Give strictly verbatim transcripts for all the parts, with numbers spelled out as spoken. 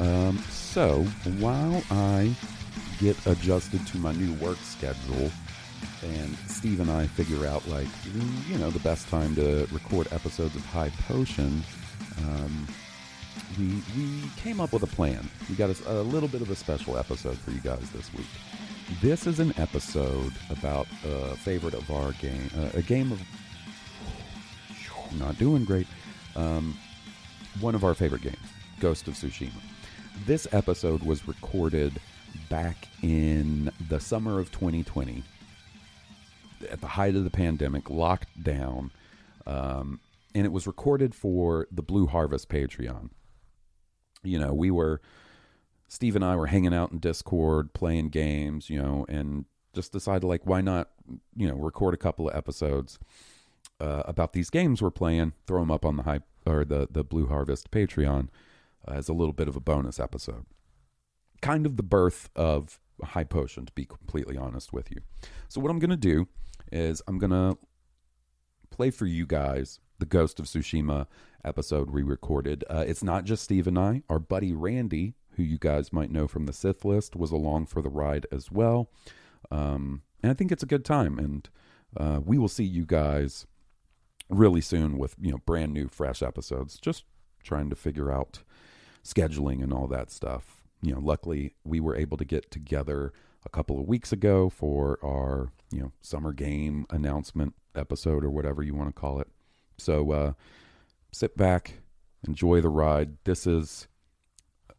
Um, so while I get adjusted to my new work schedule and Steve and I figure out, like, you know, the best time to record episodes of High Potion, um, we, we came up with a plan. We got a, a little bit of a special episode for you guys this week. This is an episode about a favorite of our game, uh, a game of, I'm not doing great, um, one of our favorite games. Ghost of Tsushima. This episode was recorded back in the summer of twenty twenty, at the height of the pandemic, locked down, um, and it was recorded for the Blue Harvest Patreon. You know, we were, Steve and I were hanging out in Discord, playing games, you know, and just decided, like, why not, you know, record a couple of episodes uh, about these games we're playing, throw them up on the high, or the, the Blue Harvest Patreon, as a little bit of a bonus episode. Kind of the birth of High Potion, to be completely honest with you. So what I'm going to do is I'm going to play for you guys the Ghost of Tsushima episode we recorded. Uh, it's not just Steve and I. Our buddy Randy, who you guys might know from the Sith List, was along for the ride as well. Um, and I think it's a good time. And uh, we will see you guys really soon with, you know, brand new, fresh episodes. Just trying to figure out scheduling and all that stuff. You know, luckily we were able to get together a couple of weeks ago for our, you know, summer game announcement episode or whatever you want to call it. So uh, sit back, enjoy the ride. This is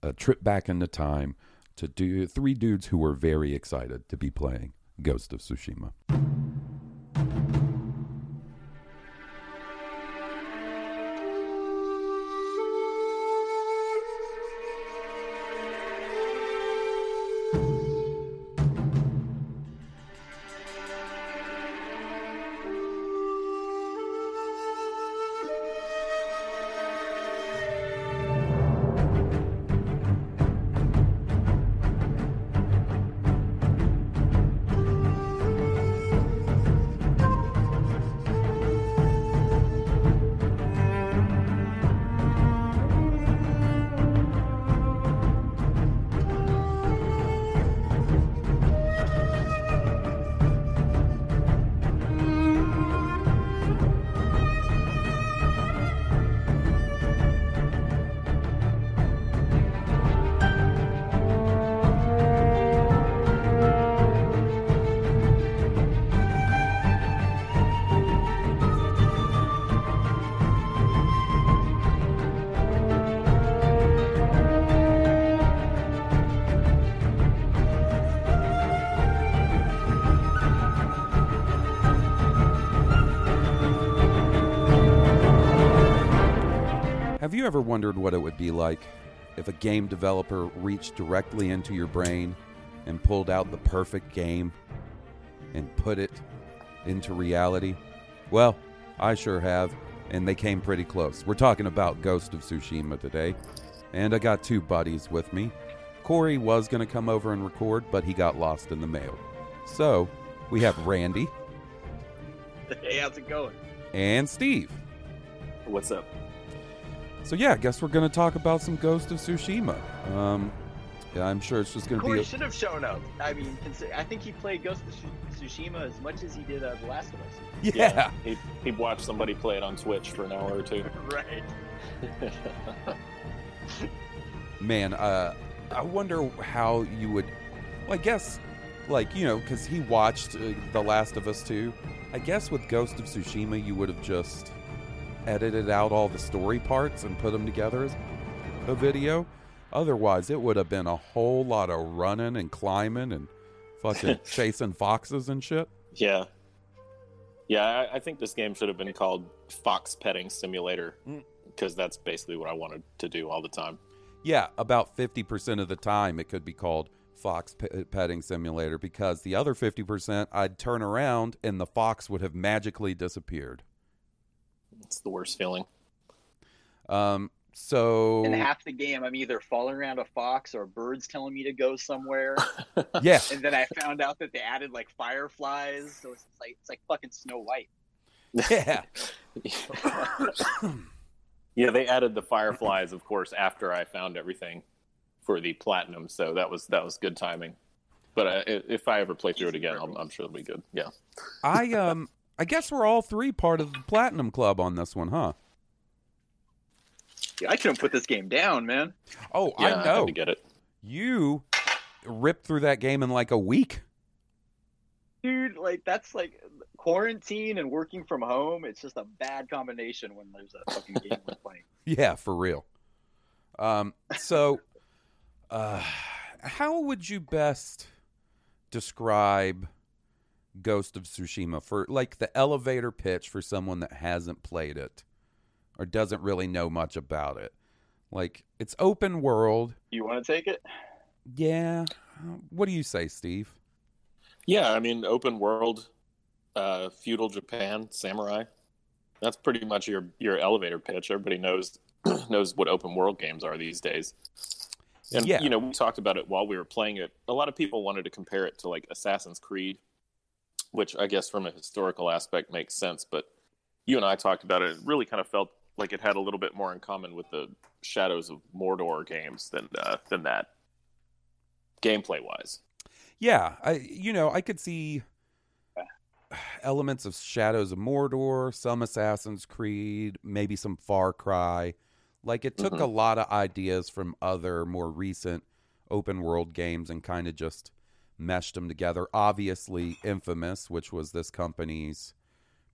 a trip back into time to do three dudes who were very excited to be playing Ghost of Tsushima. Ever wondered what it would be like if a game developer reached directly into your brain and pulled out the perfect game and put it into reality? Well, I sure have, and they came pretty close. We're talking about Ghost of Tsushima today, and I got two buddies with me. Corey was going to come over and record, but he got lost in the mail. So, we have Randy. Hey, how's it going? And Steve. What's up? So yeah, I guess we're going to talk about some Ghost of Tsushima. Um, yeah, I'm sure it's just going to be... Corey should have shown up. I mean, I think he played Ghost of Tsushima as much as he did uh, The Last of Us. Yeah. yeah he, he watched somebody play it on Twitch for an hour or two. Right. Man, uh, I wonder how you would... Well, I guess, like, you know, because he watched uh, The Last of Us two. I guess with Ghost of Tsushima, you would have just... edited out all the story parts and put them together as a video. Otherwise, it would have been a whole lot of running and climbing and fucking chasing foxes and shit. Yeah. Yeah, I, I think this game should have been called Fox Petting Simulator, because mm. that's basically what I wanted to do all the time. Yeah, about fifty percent of the time it could be called Fox P- Petting Simulator, because the other fifty percent I'd turn around and the fox would have magically disappeared. It's the worst feeling. Um, so in half the game, I'm either falling around a fox or birds telling me to go somewhere. Yeah, and then I found out that they added like fireflies, so it's like it's like fucking Snow White. Yeah, yeah. They added the fireflies, of course, after I found everything for the platinum. So that was that was good timing. But uh, if I ever play through it again, I'm, I'm sure it'll be good. Yeah, I um. I guess we're all three part of the Platinum Club on this one, huh? Yeah, I couldn't put this game down, man. Oh, yeah, I know. I had to get it. You ripped through that game in like a week. Dude, like that's like quarantine and working from home. It's just a bad combination when there's that fucking game we're playing. Yeah, for real. Um, so uh, how would you best describe Ghost of Tsushima for like the elevator pitch for someone that hasn't played it or doesn't really know much about it? Like, it's open world. You want to take it? Yeah. What do you say, Steve? Yeah, I mean, open world, uh, feudal Japan, samurai. That's pretty much your your elevator pitch. Everybody knows knows what open world games are these days. And yeah. you know, we talked about it while we were playing it. A lot of people wanted to compare it to like Assassin's Creed, which I guess from a historical aspect makes sense, but you and I talked about it. It really kind of felt like it had a little bit more in common with the Shadows of Mordor games than uh, than that, gameplay-wise. Yeah, I you know, I could see elements of Shadows of Mordor, some Assassin's Creed, maybe some Far Cry. Like, it took mm-hmm. a lot of ideas from other more recent open-world games and kind of just meshed them together. Obviously, Infamous, which was this company's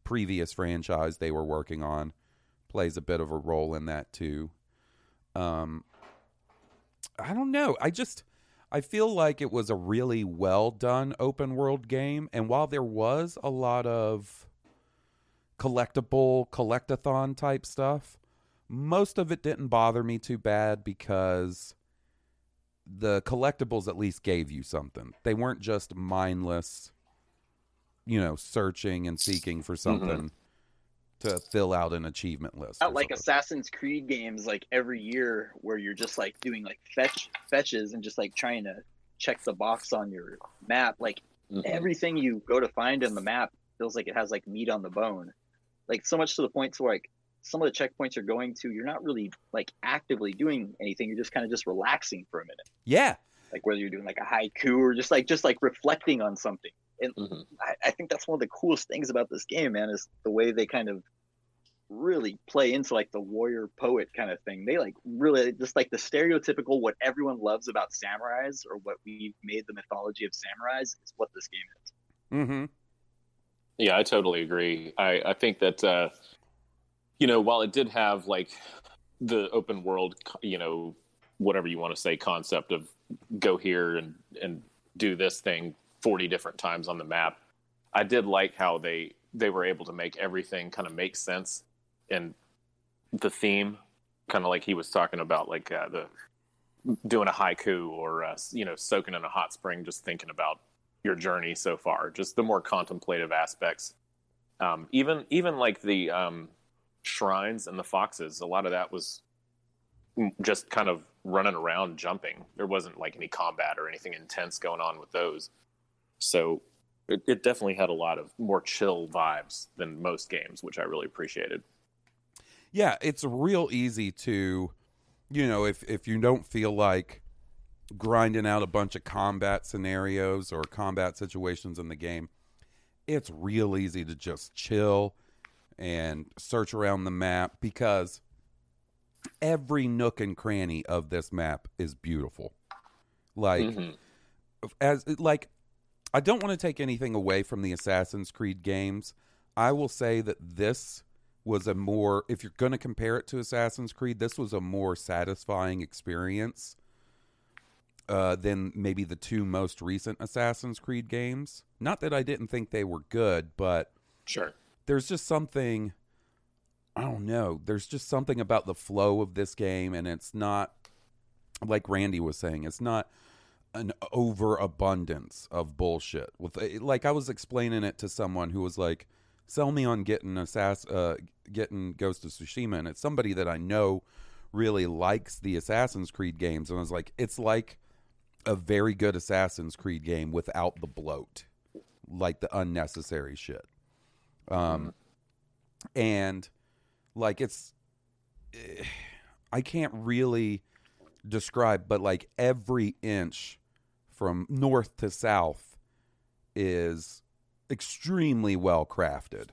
previous franchise they were working on, plays a bit of a role in that too. Um, I don't know. I just, I feel like it was a really well done open world game. And while there was a lot of collectible, collectathon type stuff, most of it didn't bother me too bad because the collectibles at least gave you something. They weren't just mindless, you know, searching and seeking for something mm-hmm. to fill out an achievement list. Not like something. Assassin's Creed games, like every year, where you're just like doing like fetch fetches and just like trying to check the box on your map. Like mm-hmm. everything you go to find in the map feels like it has like meat on the bone. Like so much to the point to like some of the checkpoints you're going to, you're not really like actively doing anything. You're just kind of just relaxing for a minute. Yeah. Like whether you're doing like a haiku or just like, just like reflecting on something. And mm-hmm. I, I think that's one of the coolest things about this game, man, is the way they kind of really play into like the warrior poet kind of thing. They like really just like the stereotypical, what everyone loves about samurais, or what we've made the mythology of samurais, is what this game is. Mm-hmm. Yeah, I totally agree. I, I think that, uh, you know, while it did have like the open world, you know, whatever you want to say, concept of go here and, and do this thing forty different times on the map, I did like how they, they were able to make everything kind of make sense. And the theme, kind of like he was talking about, like uh, the doing a haiku or, uh, you know, soaking in a hot spring, just thinking about your journey so far, just the more contemplative aspects. Um, even, even like the, um, shrines and the foxes, a lot of that was just kind of running around jumping. There wasn't like any combat or anything intense going on with those, so it, it definitely had a lot of more chill vibes than most games, which I really appreciated. yeah, it's real easy to, you know, if if you don't feel like grinding out a bunch of combat scenarios or combat situations in the game, it's real easy to just chill and search around the map, because every nook and cranny of this map is beautiful. Like, mm-hmm. as like, I don't want to take anything away from the Assassin's Creed games. I will say that this was a more, if you're going to compare it to Assassin's Creed, this was a more satisfying experience uh, than maybe the two most recent Assassin's Creed games. Not that I didn't think they were good, but sure, there's just something, I don't know, there's just something about the flow of this game, and it's not, like Randy was saying, it's not an overabundance of bullshit. With like, I was explaining it to someone who was like, "Sell me on getting Assass- uh, getting Ghost of Tsushima," and it's somebody that I know really likes the Assassin's Creed games, and I was like, "It's like a very good Assassin's Creed game without the bloat, like the unnecessary shit." Um, and like it's, I can't really describe, but like every inch from north to south is extremely well crafted,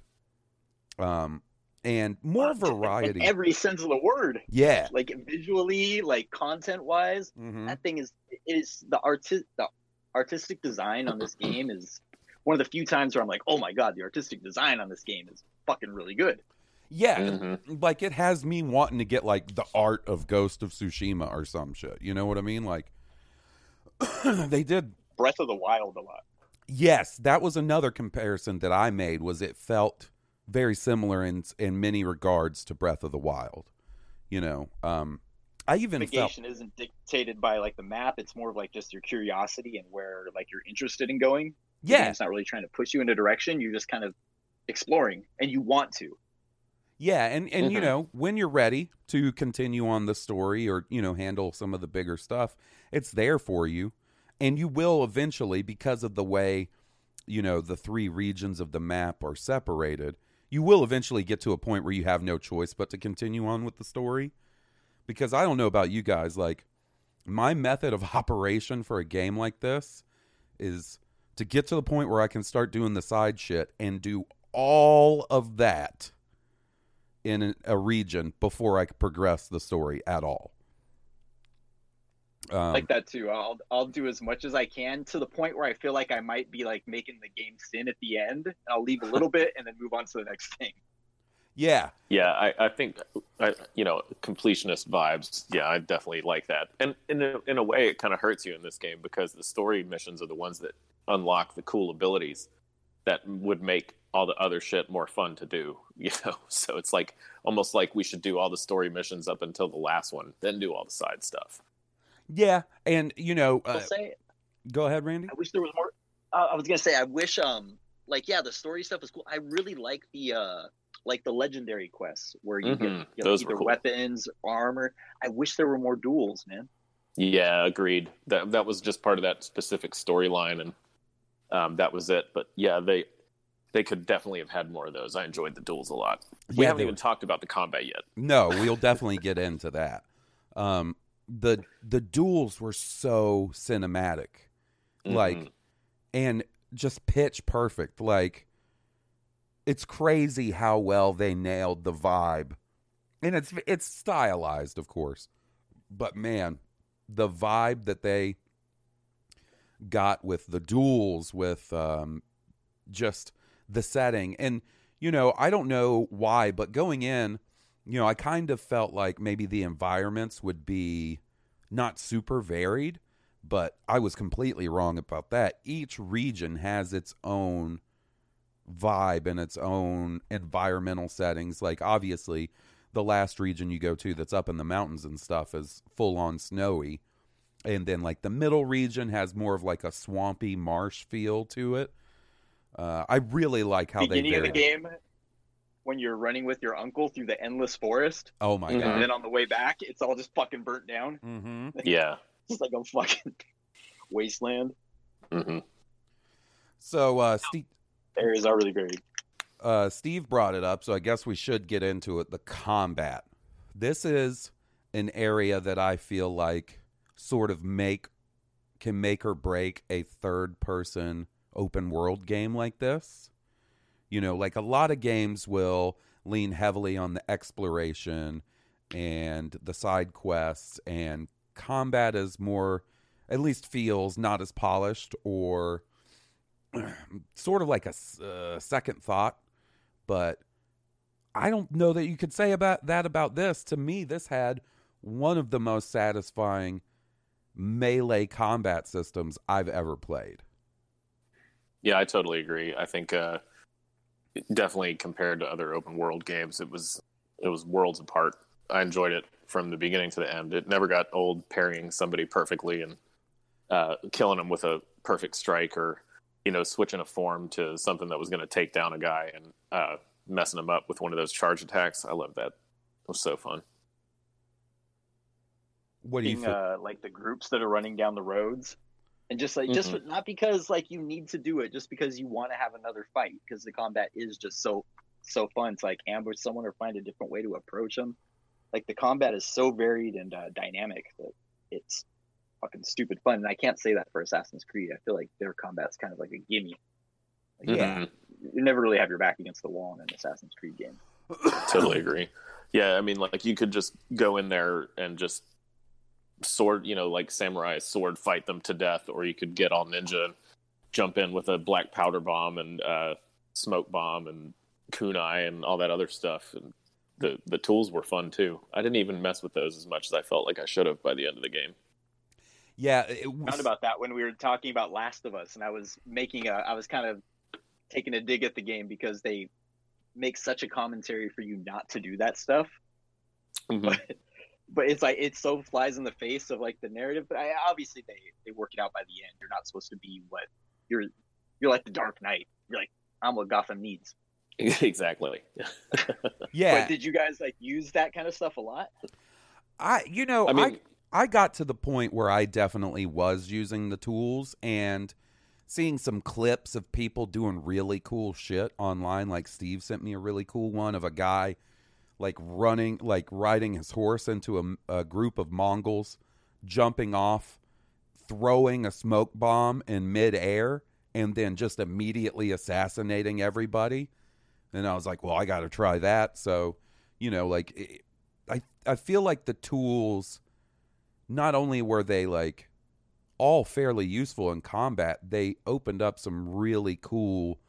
um, and more variety in every sense of the word. Yeah, like visually, like content wise, mm-hmm. that thing is it is the arti- the artistic design on this game is one of the few times where I'm like, oh my god, the artistic design on this game is fucking really good. Yeah, mm-hmm. like it has me wanting to get like the art of Ghost of Tsushima or some shit. You know what I mean? Like they did Breath of the Wild a lot. Yes, that was another comparison that I made, was it felt very similar in in many regards to Breath of the Wild. You know, um, I even navigation felt... isn't dictated by like the map. It's more of like just your curiosity and where like you're interested in going. Yeah, and it's not really trying to push you in a direction. You're just kind of exploring, and you want to. Yeah, and, and mm-hmm. you know, when you're ready to continue on the story or, you know, handle some of the bigger stuff, it's there for you. And you will eventually, because of the way, you know, the three regions of the map are separated, you will eventually get to a point where you have no choice but to continue on with the story. Because I don't know about you guys, like, my method of operation for a game like this is to get to the point where I can start doing the side shit and do all of that in a region before I could progress the story at all. Um, like that too. I'll I'll do as much as I can to the point where I feel like I might be like making the game sin at the end. And I'll leave a little bit and then move on to the next thing. Yeah, yeah. I, I think I, you know, completionist vibes. Yeah, I definitely like that. And in a, in a way, it kind of hurts you in this game because the story missions are the ones that unlock the cool abilities that would make all the other shit more fun to do, you know? So it's like almost like we should do all the story missions up until the last one, then do all the side stuff. Yeah. And you know, uh, say, go ahead, Randy. I wish there was more. Uh, I was going to say, I wish, um, like, yeah, the story stuff is cool. I really like the, uh, like the legendary quests where you mm-hmm. get you know, Those either were cool. weapons, armor. I wish there were more duels, man. Yeah, agreed. That, that was just part of that specific storyline. And, um, that was it. But yeah, they, They could definitely have had more of those. I enjoyed the duels a lot. We yeah, haven't even were. talked about the combat yet. No, we'll definitely get into that. Um, the the duels were so cinematic, mm-hmm. like, and just pitch perfect. Like, it's crazy how well they nailed the vibe, and it's it's stylized, of course. But man, the vibe that they got with the duels, with um, just the setting. And, you know, I don't know why, but going in, you know, I kind of felt like maybe the environments would be not super varied, but I was completely wrong about that. Each region has its own vibe and its own environmental settings. Like, obviously, the last region you go to that's up in the mountains and stuff is full-on snowy. And then, like, the middle region has more of, like, a swampy marsh feel to it. Uh, I really like how Beginning they. Beginning of the game, when you're running with your uncle through the endless forest. Oh my mm-hmm. god! And then on the way back, it's all just fucking burnt down. Mm-hmm. Yeah, it's like a fucking wasteland. Mm-hmm. So, uh, Ste- there is already buried. uh, Steve brought it up, so I guess we should get into it. The combat. This is an area that I feel like sort of make can make or break a third-person open-world game like this. You know, like a lot of games will lean heavily on the exploration and the side quests, and combat is more, at least feels, not as polished or sort of like a uh, second thought. But I don't know that you could say about that about this. To me, this had one of the most satisfying melee combat systems I've ever played. Yeah, I totally agree. I think uh, definitely compared to other open world games, it was it was worlds apart. I enjoyed it from the beginning to the end. It never got old parrying somebody perfectly and uh, killing them with a perfect strike, or you know, switching a form to something that was going to take down a guy and uh, messing him up with one of those charge attacks. I love that. It was so fun. What do you think? Uh, like the groups that are running down the roads, and just like mm-hmm. just not because like you need to do it, just because you want to have another fight, because the combat is just so so fun to like ambush someone or find a different way to approach them. Like the combat is so varied and uh, dynamic that it's fucking stupid fun, and I can't say that for Assassin's Creed. I feel like their combat's kind of like a gimme. Like, mm-hmm. Yeah, you never really have your back against the wall in an Assassin's Creed game. Totally agree. Yeah, I mean, like you could just go in there and just sword, you know, like samurai sword fight them to death, or you could get all ninja and jump in with a black powder bomb and uh smoke bomb and kunai and all that other stuff. And the the tools were fun too. I didn't even mess with those as much as I felt like I should have by the end of the game. Yeah, it was... I found about that when we were talking about Last of Us, and I was making a I was kind of taking a dig at the game because they make such a commentary for you not to do that stuff. Mm-hmm. But But it's like it so flies in the face of like the narrative. But I, obviously, they, they work it out by the end. You're not supposed to be what you're. You're like the Dark Knight. You're like, I'm what Gotham needs. Exactly. Yeah. But did you guys like use that kind of stuff a lot? I, you know, I mean, I, I got to the point where I definitely was using the tools, and seeing some clips of people doing really cool shit online. Like Steve sent me a really cool one of a guy like running, like riding his horse into a, a group of Mongols, jumping off, throwing a smoke bomb in midair, and then just immediately assassinating everybody. And I was like, well, I got to try that. So, you know, like, it, I, I feel like the tools, not only were they like all fairly useful in combat, they opened up some really cool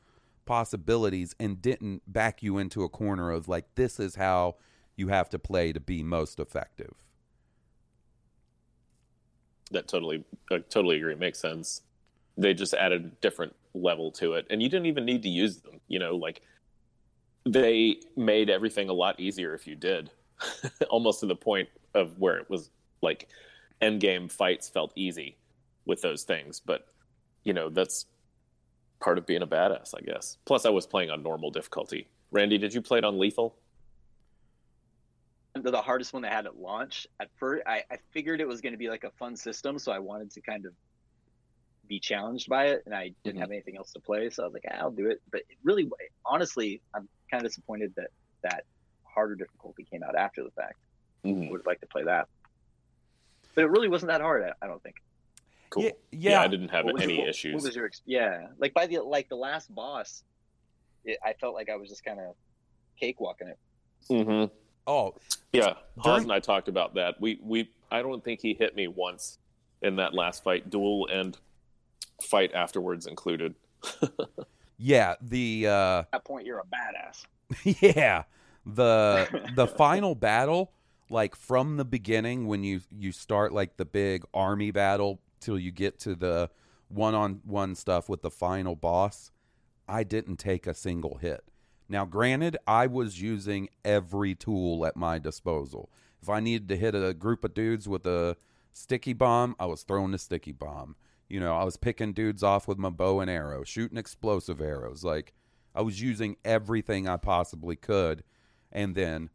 possibilities and didn't back you into a corner of like, this is how you have to play to be most effective. That totally, I totally agree. Makes sense. They just added a different level to it, and you didn't even need to use them. You know, like they made everything a lot easier if you did, almost to the point of where it was like end game fights felt easy with those things. But you know, that's part of being a badass, I guess. Plus, I was playing on normal difficulty. Randy, did you play it on lethal? The hardest one they had at launch. At first, I, I figured it was going to be like a fun system, so I wanted to kind of be challenged by it, and I didn't mm-hmm. have anything else to play, so I was like, ah, I'll do it. But it really, honestly, I'm kind of disappointed that that harder difficulty came out after the fact. Mm-hmm. I would have liked to play that. But it really wasn't that hard, I don't think. Cool. Yeah, yeah. yeah, I didn't have any your, issues. What was your yeah, like by the like the last boss, it, I felt like I was just kind of cakewalking it. Mm-hmm. Oh, yeah. Hans and I talked about that. We we I don't think he hit me once in that last fight, duel and fight afterwards included. Yeah, the uh, at that point you're a badass. Yeah, the the final battle, like from the beginning when you you start like the big army battle till you get to the one-on-one stuff with the final boss, I didn't take a single hit. Now, granted, I was using every tool at my disposal. If I needed to hit a group of dudes with a sticky bomb, I was throwing a sticky bomb. You know, I was picking dudes off with my bow and arrow, shooting explosive arrows. Like, I was using everything I possibly could. And then,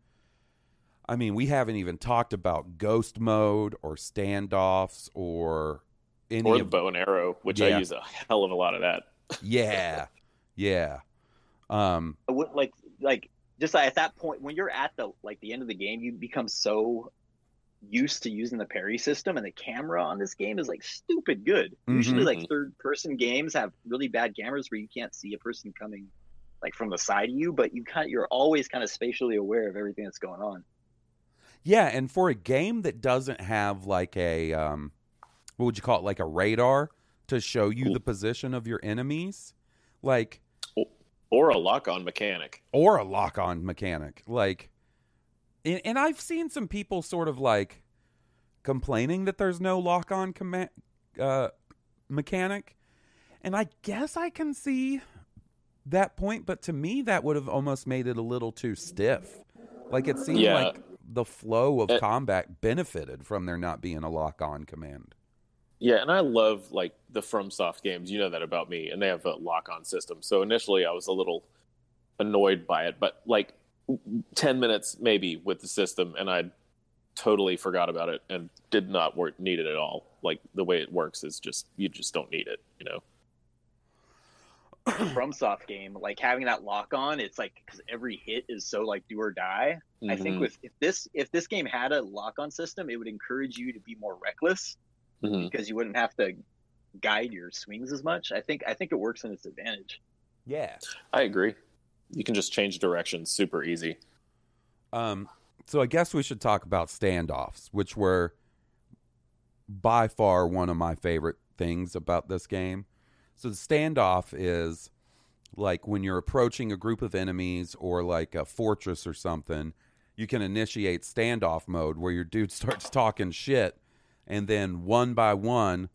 I mean, we haven't even talked about ghost mode or standoffs or... Any or the of, bow and arrow, which yeah. I use a hell of a lot of that. Yeah, yeah. Um, I would, like like just like at that point when you're at the like the end of the game, you become so used to using the parry system, and the camera on this game is like stupid good. Mm-hmm. Usually like third person games have really bad cameras where you can't see a person coming like from the side of you, but you kind of, you're always kind of spatially aware of everything that's going on. Yeah, and for a game that doesn't have like a um, what would you call it, like a radar to show you cool. the position of your enemies, like or a lock-on mechanic, or a lock-on mechanic, like, and, and I've seen some people sort of like complaining that there's no lock-on com- uh, mechanic, and I guess I can see that point, but to me that would have almost made it a little too stiff. Like it seemed yeah. like. The flow of uh, combat benefited from there not being a lock-on command. Yeah, and I love like the FromSoft games. You know that about me, and they have a lock-on system. So initially, I was a little annoyed by it, but like ten minutes maybe with the system, and I totally forgot about it and did not work, need it at all. Like the way it works is just you just don't need it, you know. FromSoft game, like having that lock on, it's like because every hit is so like do or die. Mm-hmm. I think with if this if this game had a lock on system, it would encourage you to be more reckless mm-hmm. because you wouldn't have to guide your swings as much. I think I think it works in its advantage. Yeah, I agree. You can just change directions super easy. Um, so I guess we should talk about standoffs, which were by far one of my favorite things about this game. So the standoff is like when you're approaching a group of enemies or like a fortress or something, you can initiate standoff mode where your dude starts talking shit. And then one by one,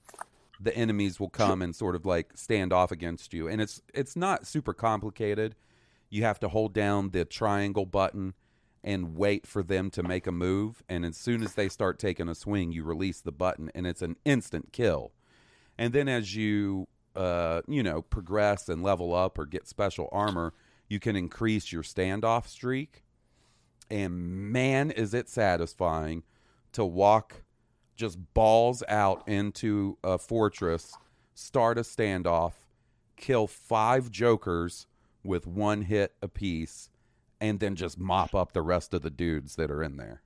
the enemies will come and sort of like stand off against you. And it's, it's not super complicated. You have to hold down the triangle button and wait for them to make a move. And as soon as they start taking a swing, you release the button and it's an instant kill. And then as you... Uh, you know, progress and level up or get special armor, you can increase your standoff streak. And man, is it satisfying to walk just balls out into a fortress, start a standoff, kill five jokers with one hit apiece, and then just mop up the rest of the dudes that are in there.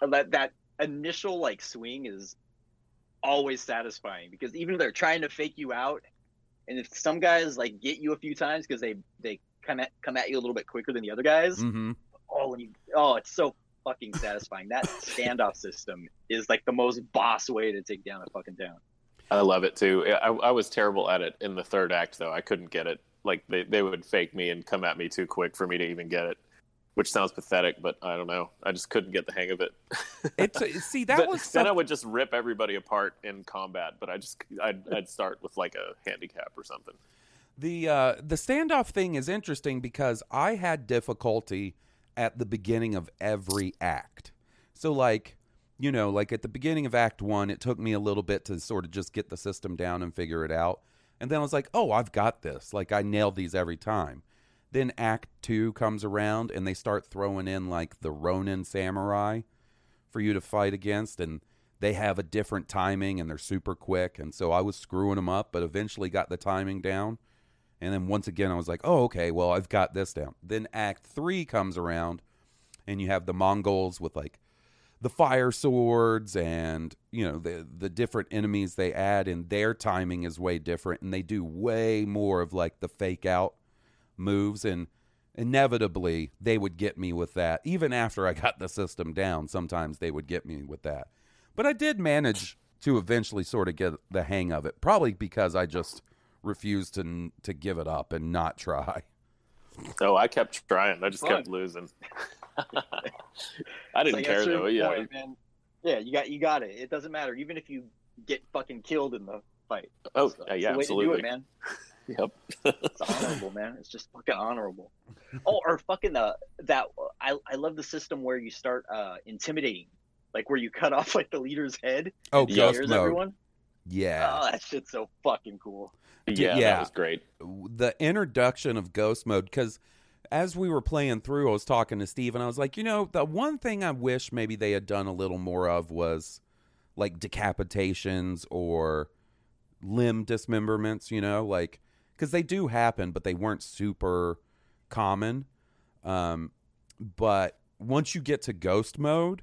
That, that initial, like, swing is... always satisfying because even if they're trying to fake you out, and if some guys like get you a few times because they they come at come at you a little bit quicker than the other guys, mm-hmm. oh, and you, oh, it's so fucking satisfying. That standoff system is like the most boss way to take down a fucking town. I love it too. I, I was terrible at it in the third act though. I couldn't get it. Like they they would fake me and come at me too quick for me to even get it. Which sounds pathetic, but I don't know. I just couldn't get the hang of it. It's, see, that but was some... then I would just rip everybody apart in combat. But I just I'd, I'd start with like a handicap or something. The uh, the standoff thing is interesting because I had difficulty at the beginning of every act. So like you know, like at the beginning of Act One, it took me a little bit to sort of just get the system down and figure it out. And then I was like, oh, I've got this. Like I nailed these every time. Then Act Two comes around and they start throwing in like the Ronin samurai for you to fight against, and they have a different timing and they're super quick, and so I was screwing them up, but eventually got the timing down. And then once again I was like, oh, okay, well I've got this down. Then Act Three comes around and you have the Mongols with like the fire swords and you know the the different enemies they add, and their timing is way different, and they do way more of like the fake out moves, and inevitably they would get me with that. Even after I got the system down, sometimes they would get me with that. But I did manage to eventually sort of get the hang of it, probably because I just refused to to give it up and not try. Oh, I kept trying. I just Fun. kept losing. I didn't like care though. Yeah, point, man. yeah, you got you got it. It doesn't matter, even if you get fucking killed in the fight. Oh, so, yeah, yeah absolutely, to do it, man. Yep, it's honorable, man. It's just fucking honorable. Oh, or fucking uh, that. I I love the system where you start uh, intimidating, like where you cut off like the leader's head. Oh, ghost mode. Everyone. Yeah. Oh, that shit's so fucking cool. Yeah, yeah, that was great. The introduction of ghost mode, because as we were playing through, I was talking to Steve, and I was like, you know, the one thing I wish maybe they had done a little more of was like decapitations or limb dismemberments. You know, like. because they do happen, but they weren't super common. Um, but once you get to ghost mode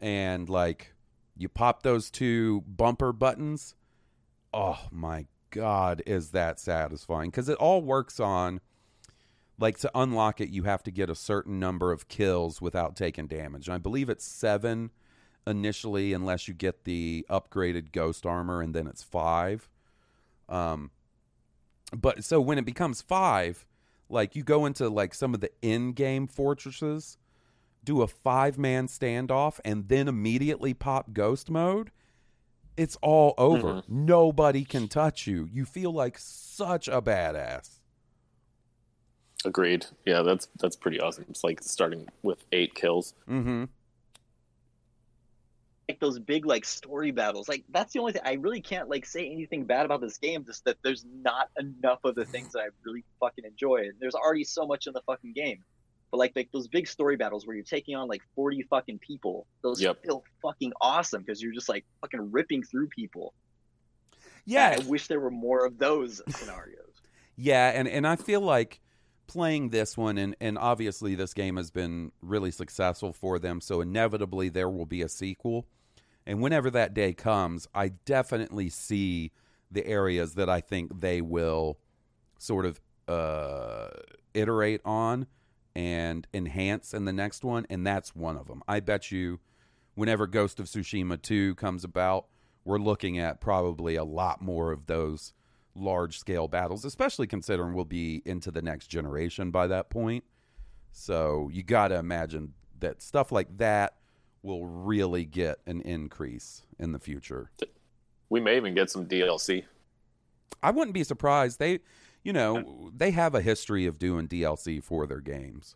and like you pop those two bumper buttons, oh my God, is that satisfying? Because it all works on, like, to unlock it, you have to get a certain number of kills without taking damage. And I believe it's seven initially, unless you get the upgraded ghost armor, and then it's five. Um, but so when it becomes five, like, you go into, like, some of the in-game fortresses, do a five-man standoff, and then immediately pop ghost mode, it's all over. Mm-hmm. Nobody can touch you. You feel like such a badass. Agreed. Yeah, that's that's pretty awesome. It's like starting with eight kills. Mm-hmm. Like those big like story battles. Like that's the only thing I really can't like say anything bad about this game. Just that there's not enough of the things that I really fucking enjoy. And there's already so much in the fucking game. But like, like those big story battles where you're taking on like forty fucking people. Those yep. feel fucking awesome because you're just like fucking ripping through people. Yeah, and I wish there were more of those scenarios. Yeah, and and I feel like. Playing this one, and, and obviously this game has been really successful for them, so inevitably there will be a sequel. And whenever that day comes, I definitely see the areas that I think they will sort of uh, iterate on and enhance in the next one, and that's one of them. I bet you whenever Ghost of Tsushima two comes about, we're looking at probably a lot more of those large-scale battles, especially considering we'll be into the next generation by that point. So you got to imagine that stuff like that will really get an increase in the future. We may even get some D L C. I wouldn't be surprised. They, you know, they have a history of doing D L C for their games.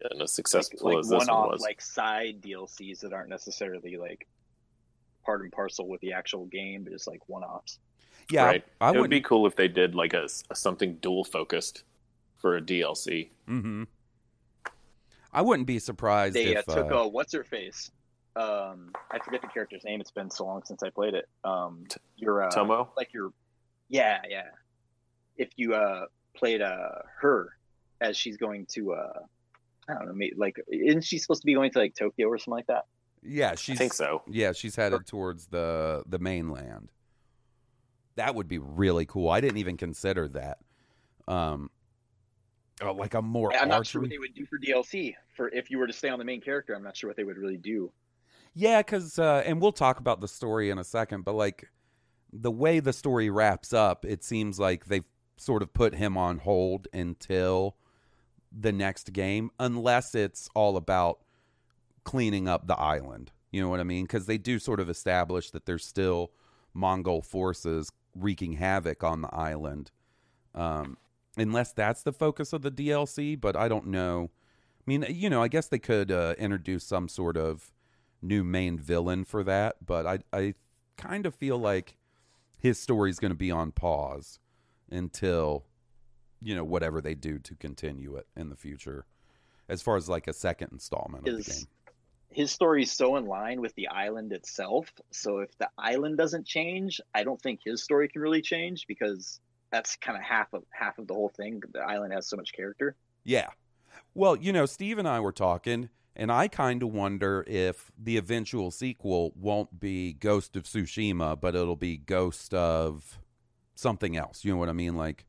Yeah, and as successful like, like as this one was. Like side D L Cs that aren't necessarily like part and parcel with the actual game, but it's like one-offs. Yeah, right. I, I it would be cool if they did like a, a something dual focused for a D L C. Mm-hmm. I wouldn't be surprised. They if, uh, took a what's her face. Um, I forget the character's name. It's been so long since I played it. Um, your uh, Tomo, like your yeah, yeah. If you uh played uh her as she's going to uh, I don't know, like isn't she supposed to be going to like Tokyo or something like that? Yeah, she's, I think so. Yeah, she's headed towards the the mainland. That would be really cool. I didn't even consider that. Um, oh, like a more. I'm not archery. sure what they would do for D L C for if you were to stay on the main character. I'm not sure what they would really do. Yeah, because uh, and we'll talk about the story in a second. But like the way the story wraps up, it seems like they've sort of put him on hold until the next game, unless it's all about cleaning up the island. You know what I mean? Because they do sort of establish that there's still Mongol forces wreaking havoc on the island, um, unless that's the focus of the D L C. But I don't know. I mean, you know, I guess they could uh, introduce some sort of new main villain for that, but I, I kind of feel like his story's going to be on pause until, you know, whatever they do to continue it in the future, as far as like a second installment of the game. His story is so in line with the island itself. So if the island doesn't change, I don't think his story can really change because that's kind of half of half of the whole thing. The island has so much character. Yeah. Well, you know, Steve and I were talking, and I kind of wonder if the eventual sequel won't be Ghost of Tsushima, but it'll be Ghost of something else. You know what I mean? Like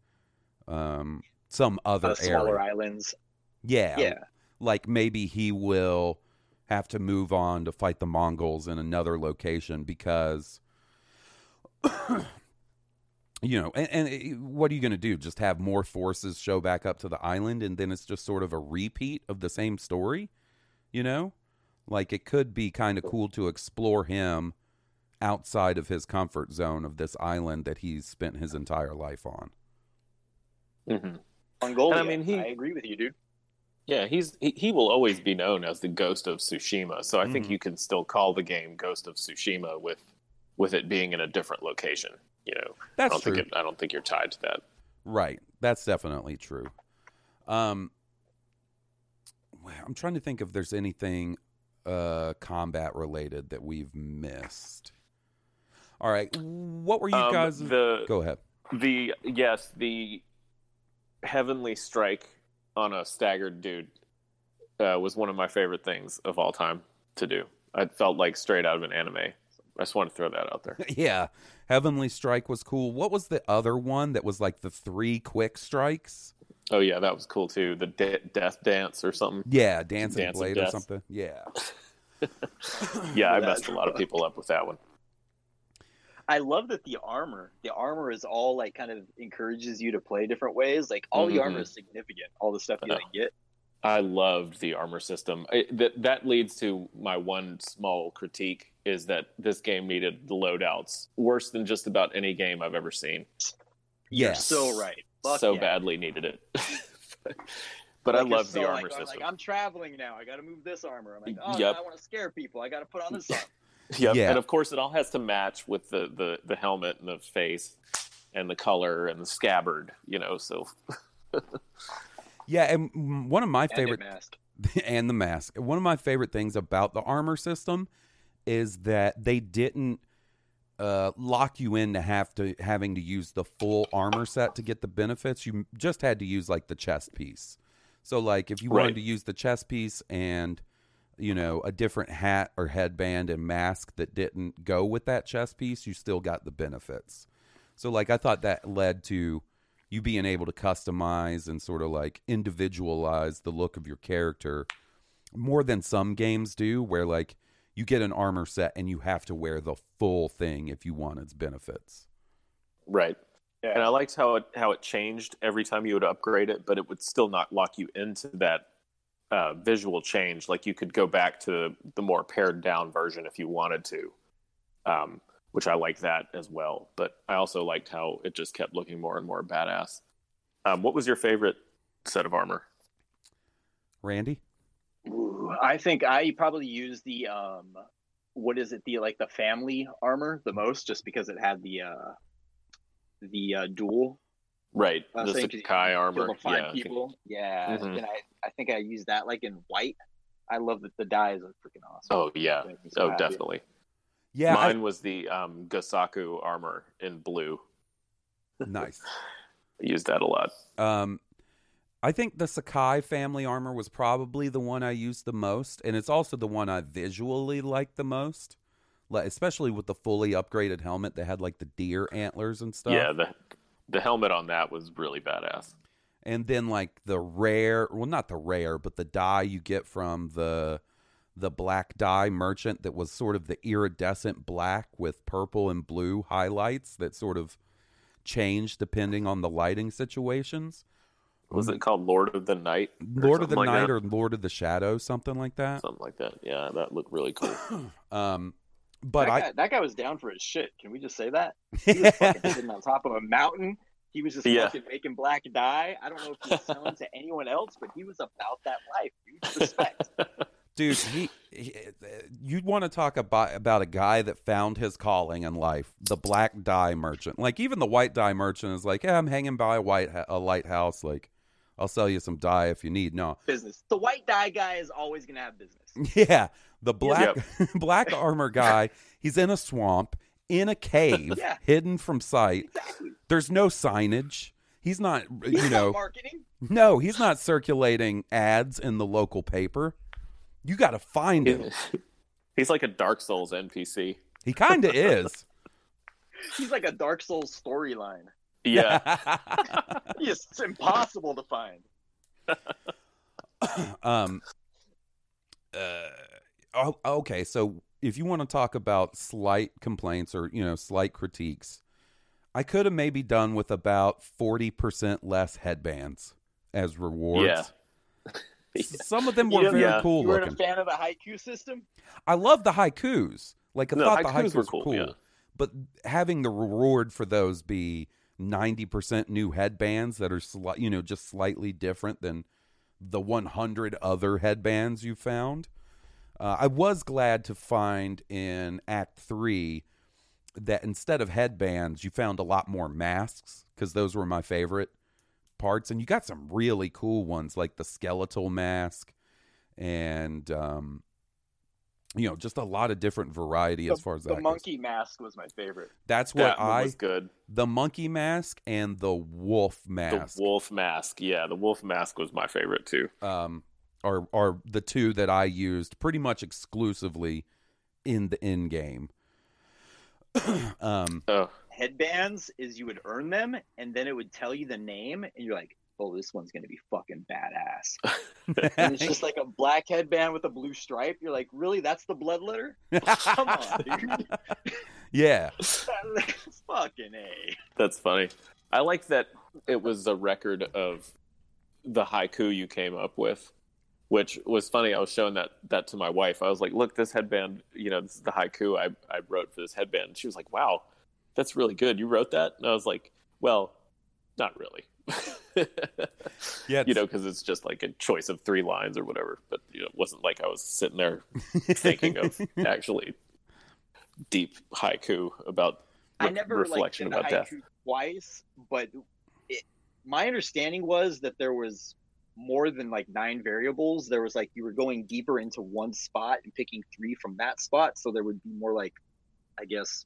um, some other uh, smaller area. islands. Yeah. Yeah. Like maybe he will have to move on to fight the Mongols in another location because, you know, and, and what are you going to do? Just have more forces show back up to the island, and then it's just sort of a repeat of the same story, you know? Like, it could be kind of cool to explore him outside of his comfort zone of this island that he's spent his entire life on. Mm-hmm. Mongolia, I mean, he... I agree with you, dude. Yeah, he's he, he will always be known as the Ghost of Tsushima, so I mm-hmm. think you can still call the game Ghost of Tsushima with with it being in a different location. You know, that's I don't true. Think it, I don't think you're tied to that. Right, that's definitely true. Um, I'm trying to think if there's anything uh, combat related that we've missed. All right, what were you um, guys? The, Go ahead. The yes, the heavenly strike on a staggered dude uh, was one of my favorite things of all time to do. I felt like straight out of an anime. I just want to throw that out there. Yeah, heavenly strike was cool. What was the other one that was like the three quick strikes? Oh yeah, that was cool too. The de- death dance or something. Yeah, dancing dance blade or something. Yeah. Yeah, I messed a lot of people up with that one. I love that the armor, the armor is all like kind of encourages you to play different ways. Like all mm-hmm. the armor is significant. All the stuff you like, get. I loved the armor system. I, th- that leads to my one small critique is that this game needed the loadouts worse than just about any game I've ever seen. Yes. You're so right. Fuck so yeah. badly needed it. But like I love so the armor like, system. I'm like, I'm traveling now. I got to move this armor. I'm like, oh, yep. no, I want to scare people. I got to put on this armor. Yep. Yeah, and of course it all has to match with the, the, the helmet and the face and the color and the scabbard, you know, so. Yeah, and one of my and favorite... And the mask. And the mask. One of my favorite things about the armor system is that they didn't uh, lock you into have to having to use the full armor set to get the benefits. You just had to use, like, the chest piece. So, like, if you right. wanted to use the chest piece and... you know, a different hat or headband and mask that didn't go with that chest piece, you still got the benefits. So, like, I thought that led to you being able to customize and sort of, like, individualize the look of your character more than some games do where, like, you get an armor set and you have to wear the full thing if you want its benefits. Right. Yeah. And I liked how it, how it changed every time you would upgrade it, but it would still not lock you into that Uh, visual change. Like you could go back to the more pared down version if you wanted to, um, which I like that as well. But I also liked how it just kept looking more and more badass. Um, what was your favorite set of armor, Randy? Ooh, I think I probably used the um, what is it the like the family armor the most, just because it had the uh, the uh, dual. Right, uh, the Sakai armor. Yeah, people. yeah. Mm-hmm. And I, I think I used that like in white. I love that the dyes are freaking awesome. Oh yeah, so oh happy. definitely. Yeah, mine I... was the um, Gosaku armor in blue. Nice. I used that a lot. Um, I think the Sakai family armor was probably the one I used the most, and it's also the one I visually liked the most. Like, especially with the fully upgraded helmet that had like the deer antlers and stuff. Yeah. The... The helmet on that was really badass. And then, like, the rare... Well, not the rare, but the dye you get from the the black dye merchant that was sort of the iridescent black with purple and blue highlights that sort of changed depending on the lighting situations. Was it called Lord of the Night? Lord of the like Night that? Or Lord of the Shadow, something like that. Something like that. Yeah, that looked really cool. um... But that, I, guy, that guy was down for his shit. Can we just say that? He was fucking sitting on top of a mountain. He was just yeah. fucking making black dye. I don't know if he was selling to anyone else, but he was about that life. Huge respect. Dude, he, he, you'd want to talk about, about a guy that found his calling in life, the black dye merchant. Like, even the white dye merchant is like, yeah, I'm hanging by a, white, a lighthouse. Like, I'll sell you some dye if you need. No. Business. The white dye guy is always going to have business. Yeah. The black yep. black armor guy, he's in a swamp, in a cave, yeah. hidden from sight. Exactly. There's no signage. He's not, he's you know. Not marketing. No, he's not circulating ads in the local paper. You got to find him. He's like a Dark Souls N P C. He kind of is. He's like a Dark Souls storyline. Yeah. It's impossible to find. um. Uh. Oh, okay, so if you want to talk about slight complaints or, you know, slight critiques, I could have maybe done with about forty percent less headbands as rewards. Yeah. Some of them were yeah, very yeah. cool looking. You weren't a fan of the haiku system? I love the haikus. Like, I no, thought haikus the haikus were cool. Were cool yeah. But having the reward for those be ninety percent new headbands that are, sli- you know, just slightly different than the one hundred other headbands you found. Uh, I was glad to find in Act three that instead of headbands, you found a lot more masks, because those were my favorite parts. And you got some really cool ones, like the skeletal mask and um, you know, just a lot of different variety the, as far as that the monkey goes. Mask was my favorite. That's what that I was good. The monkey mask and the wolf mask. The wolf mask, yeah, the wolf mask was my favorite too. Um, are are the two that I used pretty much exclusively in the end game. um, oh. Headbands is you would earn them, and then it would tell you the name, and you're like, oh, this one's going to be fucking badass. And it's just like a black headband with a blue stripe. You're like, really? That's the blood letter? Come on, dude. Yeah. That's fucking A. That's funny. I like that it was a record of the haiku you came up with, which was funny. I was showing that, that to my wife. I was like, look, this headband, you know, this is the haiku I, I wrote for this headband. And she was like, wow, that's really good. You wrote that? And I was like, well, not really. Yeah, you know, because it's just like a choice of three lines or whatever, but you know, it wasn't like I was sitting there thinking of actually deep haiku about re- I never reflection like, did about haiku death twice, but it, my understanding was that there was more than like nine variables. There was like you were going deeper into one spot and picking three from that spot, so there would be more like, I guess,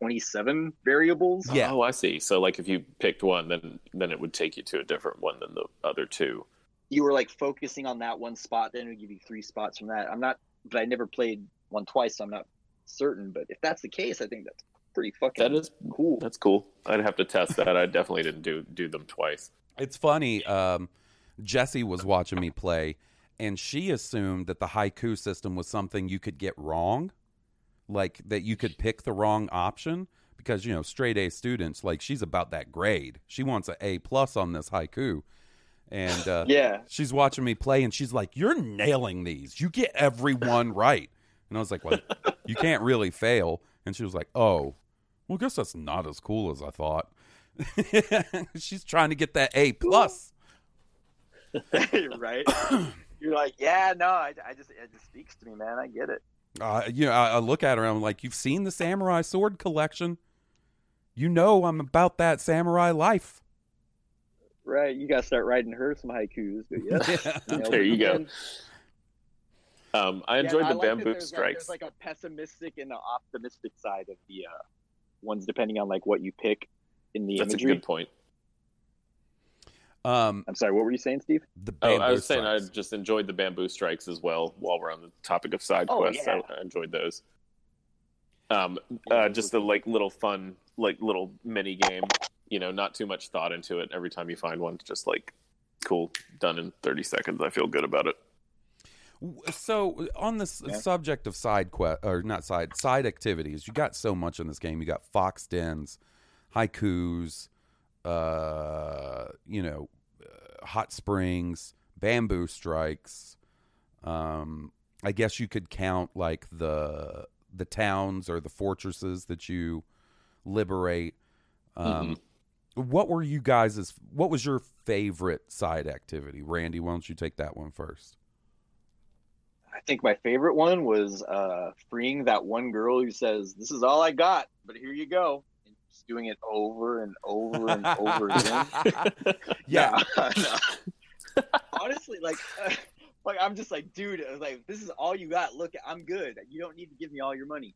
twenty-seven variables. Yeah. Oh, I see. So like if you picked one, then then it would take you to a different one than the other two. You were like focusing on that one spot, then it would give you three spots from that. I'm not, but I never played one twice, so I'm not certain. But if that's the case, I think that's pretty fucking that is cool. That's cool. I'd have to test that. I definitely didn't do do them twice. It's funny. Um, Jessie was watching me play, and she assumed that the haiku system was something you could get wrong. Like that you could pick the wrong option because, you know, straight A students, like she's about that grade. She wants an A plus on this haiku. And uh, yeah, she's watching me play and she's like, you're nailing these. You get everyone right. And I was like, well, you can't really fail. And she was like, oh, well, I guess that's not as cool as I thought. She's trying to get that A plus. Right. You're like, yeah, no, I, I just, it just speaks to me, man. I get it. Uh, you know, I, I look at her and I'm like, you've seen the samurai sword collection. You know I'm about that samurai life. Right. You got to start writing her some haikus. But yeah. Yeah. You know, there you go. Can... Um, I enjoyed yeah, no, the I bamboo there's strikes. Like, there's like a pessimistic and an optimistic side of the uh, ones, depending on like what you pick in the That's imagery. That's a good point. Um, I'm sorry, what were you saying, Steve? The oh, I was strikes. saying I just enjoyed the bamboo strikes as well while we're on the topic of side oh, quests. Yeah. I, I enjoyed those. Um, uh, just the like little fun, like little mini game, you know, not too much thought into it. Every time you find one, just like, cool, done in thirty seconds. I feel good about it. So on this yeah. subject of side quest, or not side, side activities, you got so much in this game. You got fox dens, haikus, Uh, you know, uh, hot springs, bamboo strikes. Um, I guess you could count like the the towns or the fortresses that you liberate. Um, mm-hmm. What were you guys? What was your favorite side activity, Randy? Why don't you take that one first? I think my favorite one was uh, freeing that one girl who says, "This is all I got, but here you go." Doing it over and over and over again. Yeah. No, no. Honestly, like, uh, like I'm just like, dude, I was like, this is all you got. Look, I'm good. You don't need to give me all your money.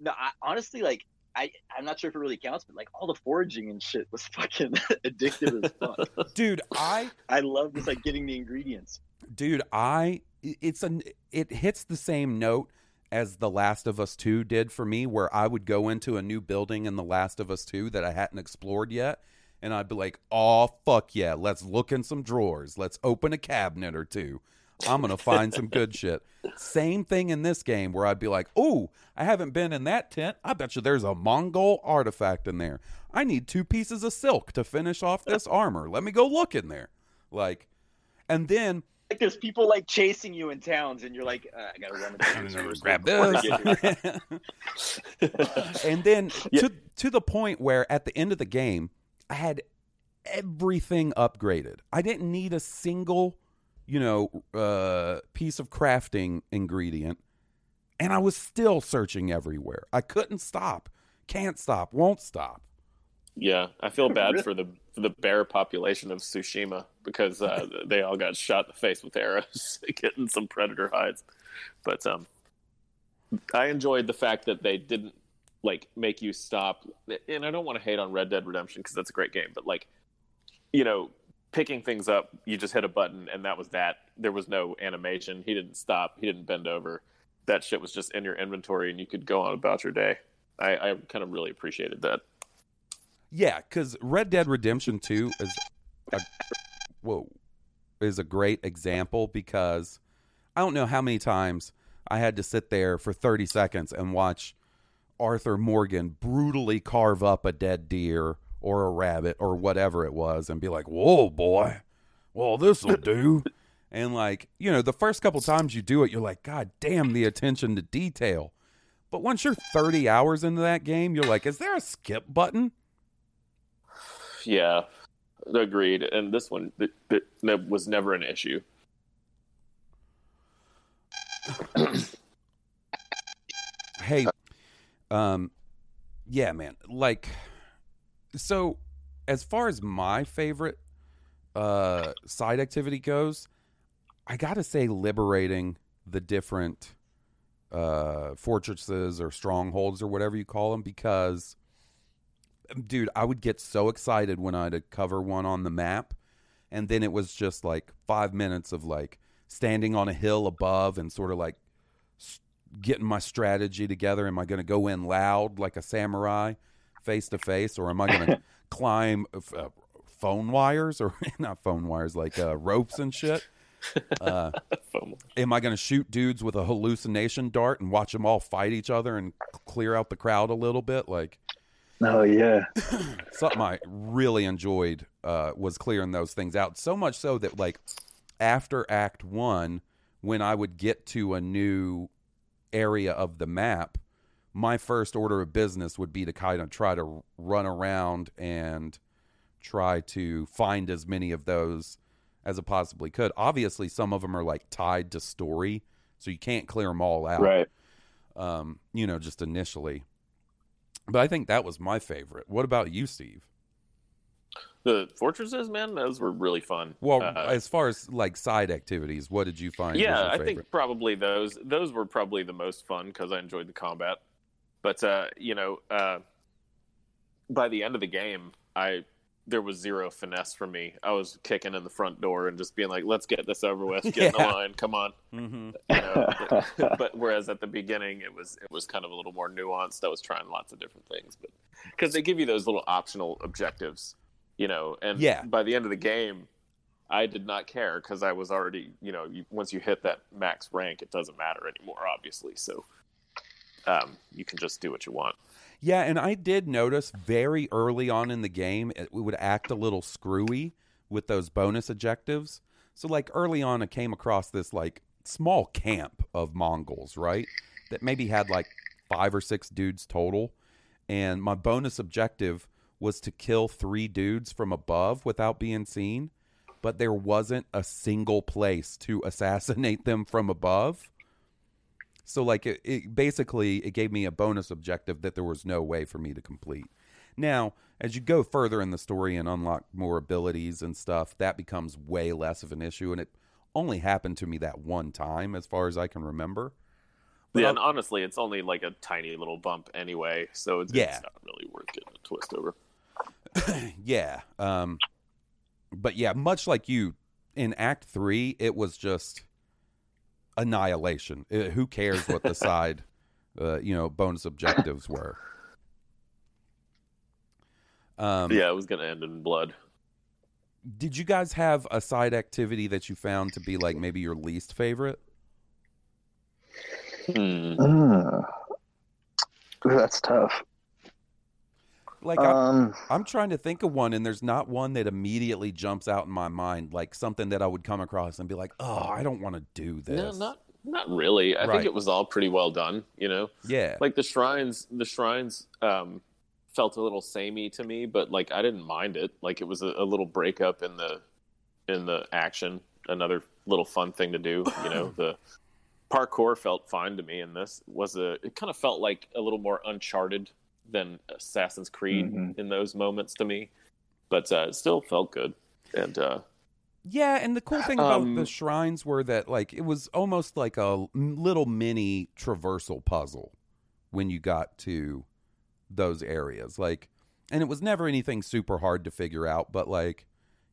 No, I, honestly, like, I, I'm not sure if it really counts, but like all the foraging and shit was fucking addictive as fuck. Dude, I I love just like getting the ingredients. Dude, I it's an it hits the same note as The Last of Us two did for me, where I would go into a new building in The Last of Us two that I hadn't explored yet, and I'd be like, oh, fuck yeah, let's look in some drawers. Let's open a cabinet or two. I'm going to find some good shit. Same thing in this game, where I'd be like, oh, I haven't been in that tent. I bet you there's a Mongol artifact in there. I need two pieces of silk to finish off this armor. Let me go look in there. Like, and then... Like there's people like chasing you in towns, and you're like, uh, I gotta run and grab this. And then yeah. to to the point where at the end of the game, I had everything upgraded. I didn't need a single, you know, uh, piece of crafting ingredient, and I was still searching everywhere. I couldn't stop, can't stop, won't stop. Yeah, I feel bad for the for the bear population of Tsushima because uh, they all got shot in the face with arrows, getting some predator hides. But um, I enjoyed the fact that they didn't like make you stop. And I don't want to hate on Red Dead Redemption because that's a great game, but like, you know, picking things up, you just hit a button and that was that. There was no animation. He didn't stop. He didn't bend over. That shit was just in your inventory and you could go on about your day. I, I kind of really appreciated that. Yeah, because Red Dead Redemption two is a, whoa, is a great example because I don't know how many times I had to sit there for thirty seconds and watch Arthur Morgan brutally carve up a dead deer or a rabbit or whatever it was and be like, whoa, boy, well, this'll do. And like, you know, the first couple times you do it, you're like, God damn, the attention to detail. But once you're thirty hours into that game, you're like, is there a skip button? Yeah, agreed. And this one th- th- that was never an issue. Hey, um, yeah, man. Like, so as far as my favorite uh, side activity goes, I gotta say liberating the different... Uh, fortresses or strongholds or whatever you call them, because dude, I would get so excited when I'd cover one on the map and then it was just like five minutes of like standing on a hill above and sort of like getting my strategy together. Am I going to go in loud like a samurai face to face, or am I going to climb uh, phone wires or not phone wires, like uh, ropes and shit? Uh, am I going to shoot dudes with a hallucination dart and watch them all fight each other and clear out the crowd a little bit? Like, oh yeah. Something I really enjoyed uh, was clearing those things out. So much so that like after Act One, when I would get to a new area of the map, my first order of business would be to kind of try to run around and try to find as many of those as it possibly could. Obviously, some of them are like tied to story, so you can't clear them all out, right? Um, you know, just initially. But I think that was my favorite. What about you, Steve? The fortresses, man, those were really fun. Well, uh, as far as like side activities, what did you find? Yeah, I think probably those. Those were probably the most fun because I enjoyed the combat. But uh, you know, uh, by the end of the game, I. there was zero finesse for me. I was kicking in the front door and just being like, let's get this over with, get yeah. in the line, come on. Mm-hmm. You know, but, but whereas at the beginning, it was it was kind of a little more nuanced. I was trying lots of different things. but Because they give you those little optional objectives, you know. And yeah. by the end of the game, I did not care because I was already, you know, you, once you hit that max rank, it doesn't matter anymore, obviously. So um, you can just do what you want. Yeah, and I did notice very early on in the game, it would act a little screwy with those bonus objectives. So, like, early on, I came across this, like, small camp of Mongols, right? That maybe had, like, five or six dudes total. And my bonus objective was to kill three dudes from above without being seen. But there wasn't a single place to assassinate them from above. So, like, it, it basically, it gave me a bonus objective that there was no way for me to complete. Now, as you go further in the story and unlock more abilities and stuff, that becomes way less of an issue. And it only happened to me that one time, as far as I can remember. But yeah, I'll, and honestly, it's only, like, a tiny little bump anyway. So, it's, yeah. it's not really worth getting a twist over. yeah. Um, but, yeah, much like you, in Act three, it was just... annihilation. It, who cares what the side uh, you know bonus objectives were. Um, yeah, it was going to end in blood. Did you guys have a side activity that you found to be like maybe your least favorite? Hmm. Uh, that's tough. Like um, I'm, I'm trying to think of one, and there's not one that immediately jumps out in my mind, like something that I would come across and be like, "Oh, I don't want to do this." No, not not really. I right. think it was all pretty well done, you know. Yeah. Like the shrines, the shrines um, felt a little samey to me, but like I didn't mind it. Like it was a, a little breakup in the in the action, another little fun thing to do, you know. The parkour felt fine to me, and this was a. It kind of felt like a little more Uncharted than Assassin's Creed mm-hmm. in those moments to me, but uh, it still felt good. And uh, Yeah, and the cool thing about um, the shrines were that, like, it was almost like a little mini traversal puzzle when you got to those areas. Like, and it was never anything super hard to figure out, but, like,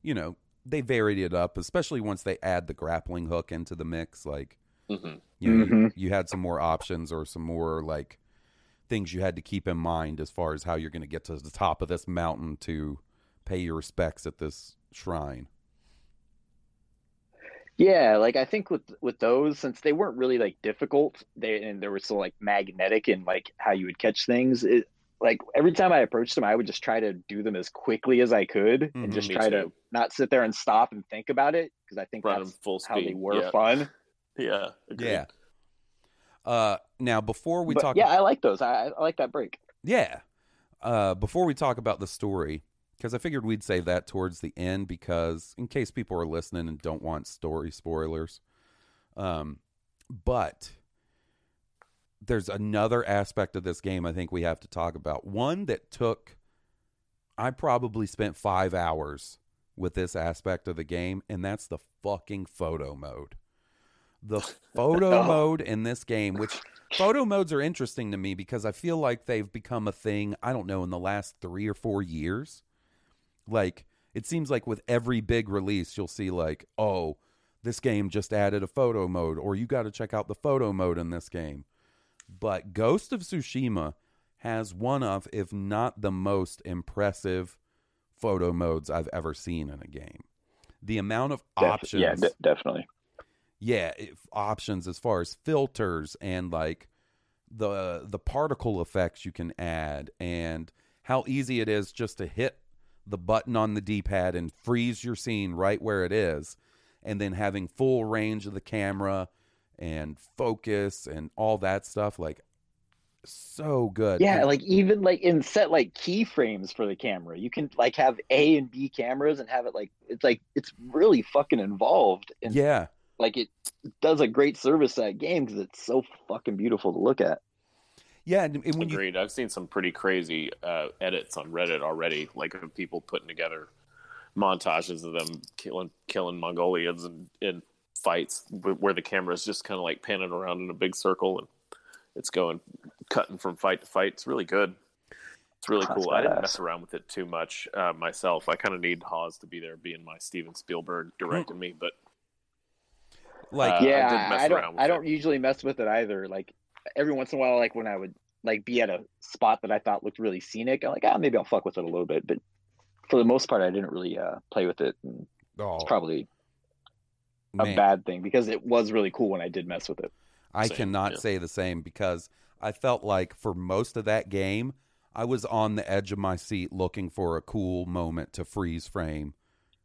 you know, they varied it up, especially once they add the grappling hook into the mix. Like, mm-hmm. you know, mm-hmm. you, you had some more options or some more, like, things you had to keep in mind as far as how you're going to get to the top of this mountain to pay your respects at this shrine. Yeah, like I think with with those, since they weren't really like difficult, they and they were so like magnetic and like how you would catch things. It, like every time I approached them, I would just try to do them as quickly as I could, mm-hmm, and just try too. to not sit there and stop and think about it, because I think Run that's full how speed. they were yeah. fun. Yeah, agreed. yeah. Uh, now before we but, talk, yeah, about... I like those. I, I like that break. Yeah. Uh, before we talk about the story. Because I figured we'd save that towards the end, because in case people are listening and don't want story spoilers. Um, but there's another aspect of this game I think we have to talk about. One that took, I probably spent five hours with this aspect of the game, and that's the fucking photo mode. The photo mode in this game, which photo modes are interesting to me because I feel like they've become a thing, I don't know, in the last three or four years. Like, it seems like with every big release, you'll see, like, oh, this game just added a photo mode, or you got to check out the photo mode in this game. But Ghost of Tsushima has one of, if not the most impressive photo modes I've ever seen in a game. The amount of Def- options. Yeah, de- definitely. Yeah, if, options as far as filters and, like, the the particle effects you can add, and how easy it is just to hit the button on the D-pad and freeze your scene right where it is, and then having full range of the camera and focus and all that stuff, like, so good. Yeah, and, like, even like in set like keyframes for the camera, you can like have A and B cameras and have it like it's like it's really fucking involved. And yeah, like it does a great service to that game because it's so fucking beautiful to look at. Yeah, and, and when Agreed. You... I've seen some pretty crazy uh, edits on Reddit already, like of people putting together montages of them killing killing Mongolians and in fights where the camera is just kind of like panning around in a big circle and it's going cutting from fight to fight. It's really good. It's really oh, cool. I didn't mess around with it too much uh, myself. I kind of need Hawes to be there, being my Steven Spielberg directing me, but like uh, yeah, I, did mess I don't. Around with I don't it. usually mess with it either. Like. Every once in a while, like when I would like be at a spot that I thought looked really scenic, I'm like, ah, oh, maybe I'll fuck with it a little bit. But for the most part, I didn't really uh, play with it. And oh, it's probably a man. bad thing because it was really cool when I did mess with it. I so, cannot yeah. say the same, because I felt like for most of that game, I was on the edge of my seat looking for a cool moment to freeze frame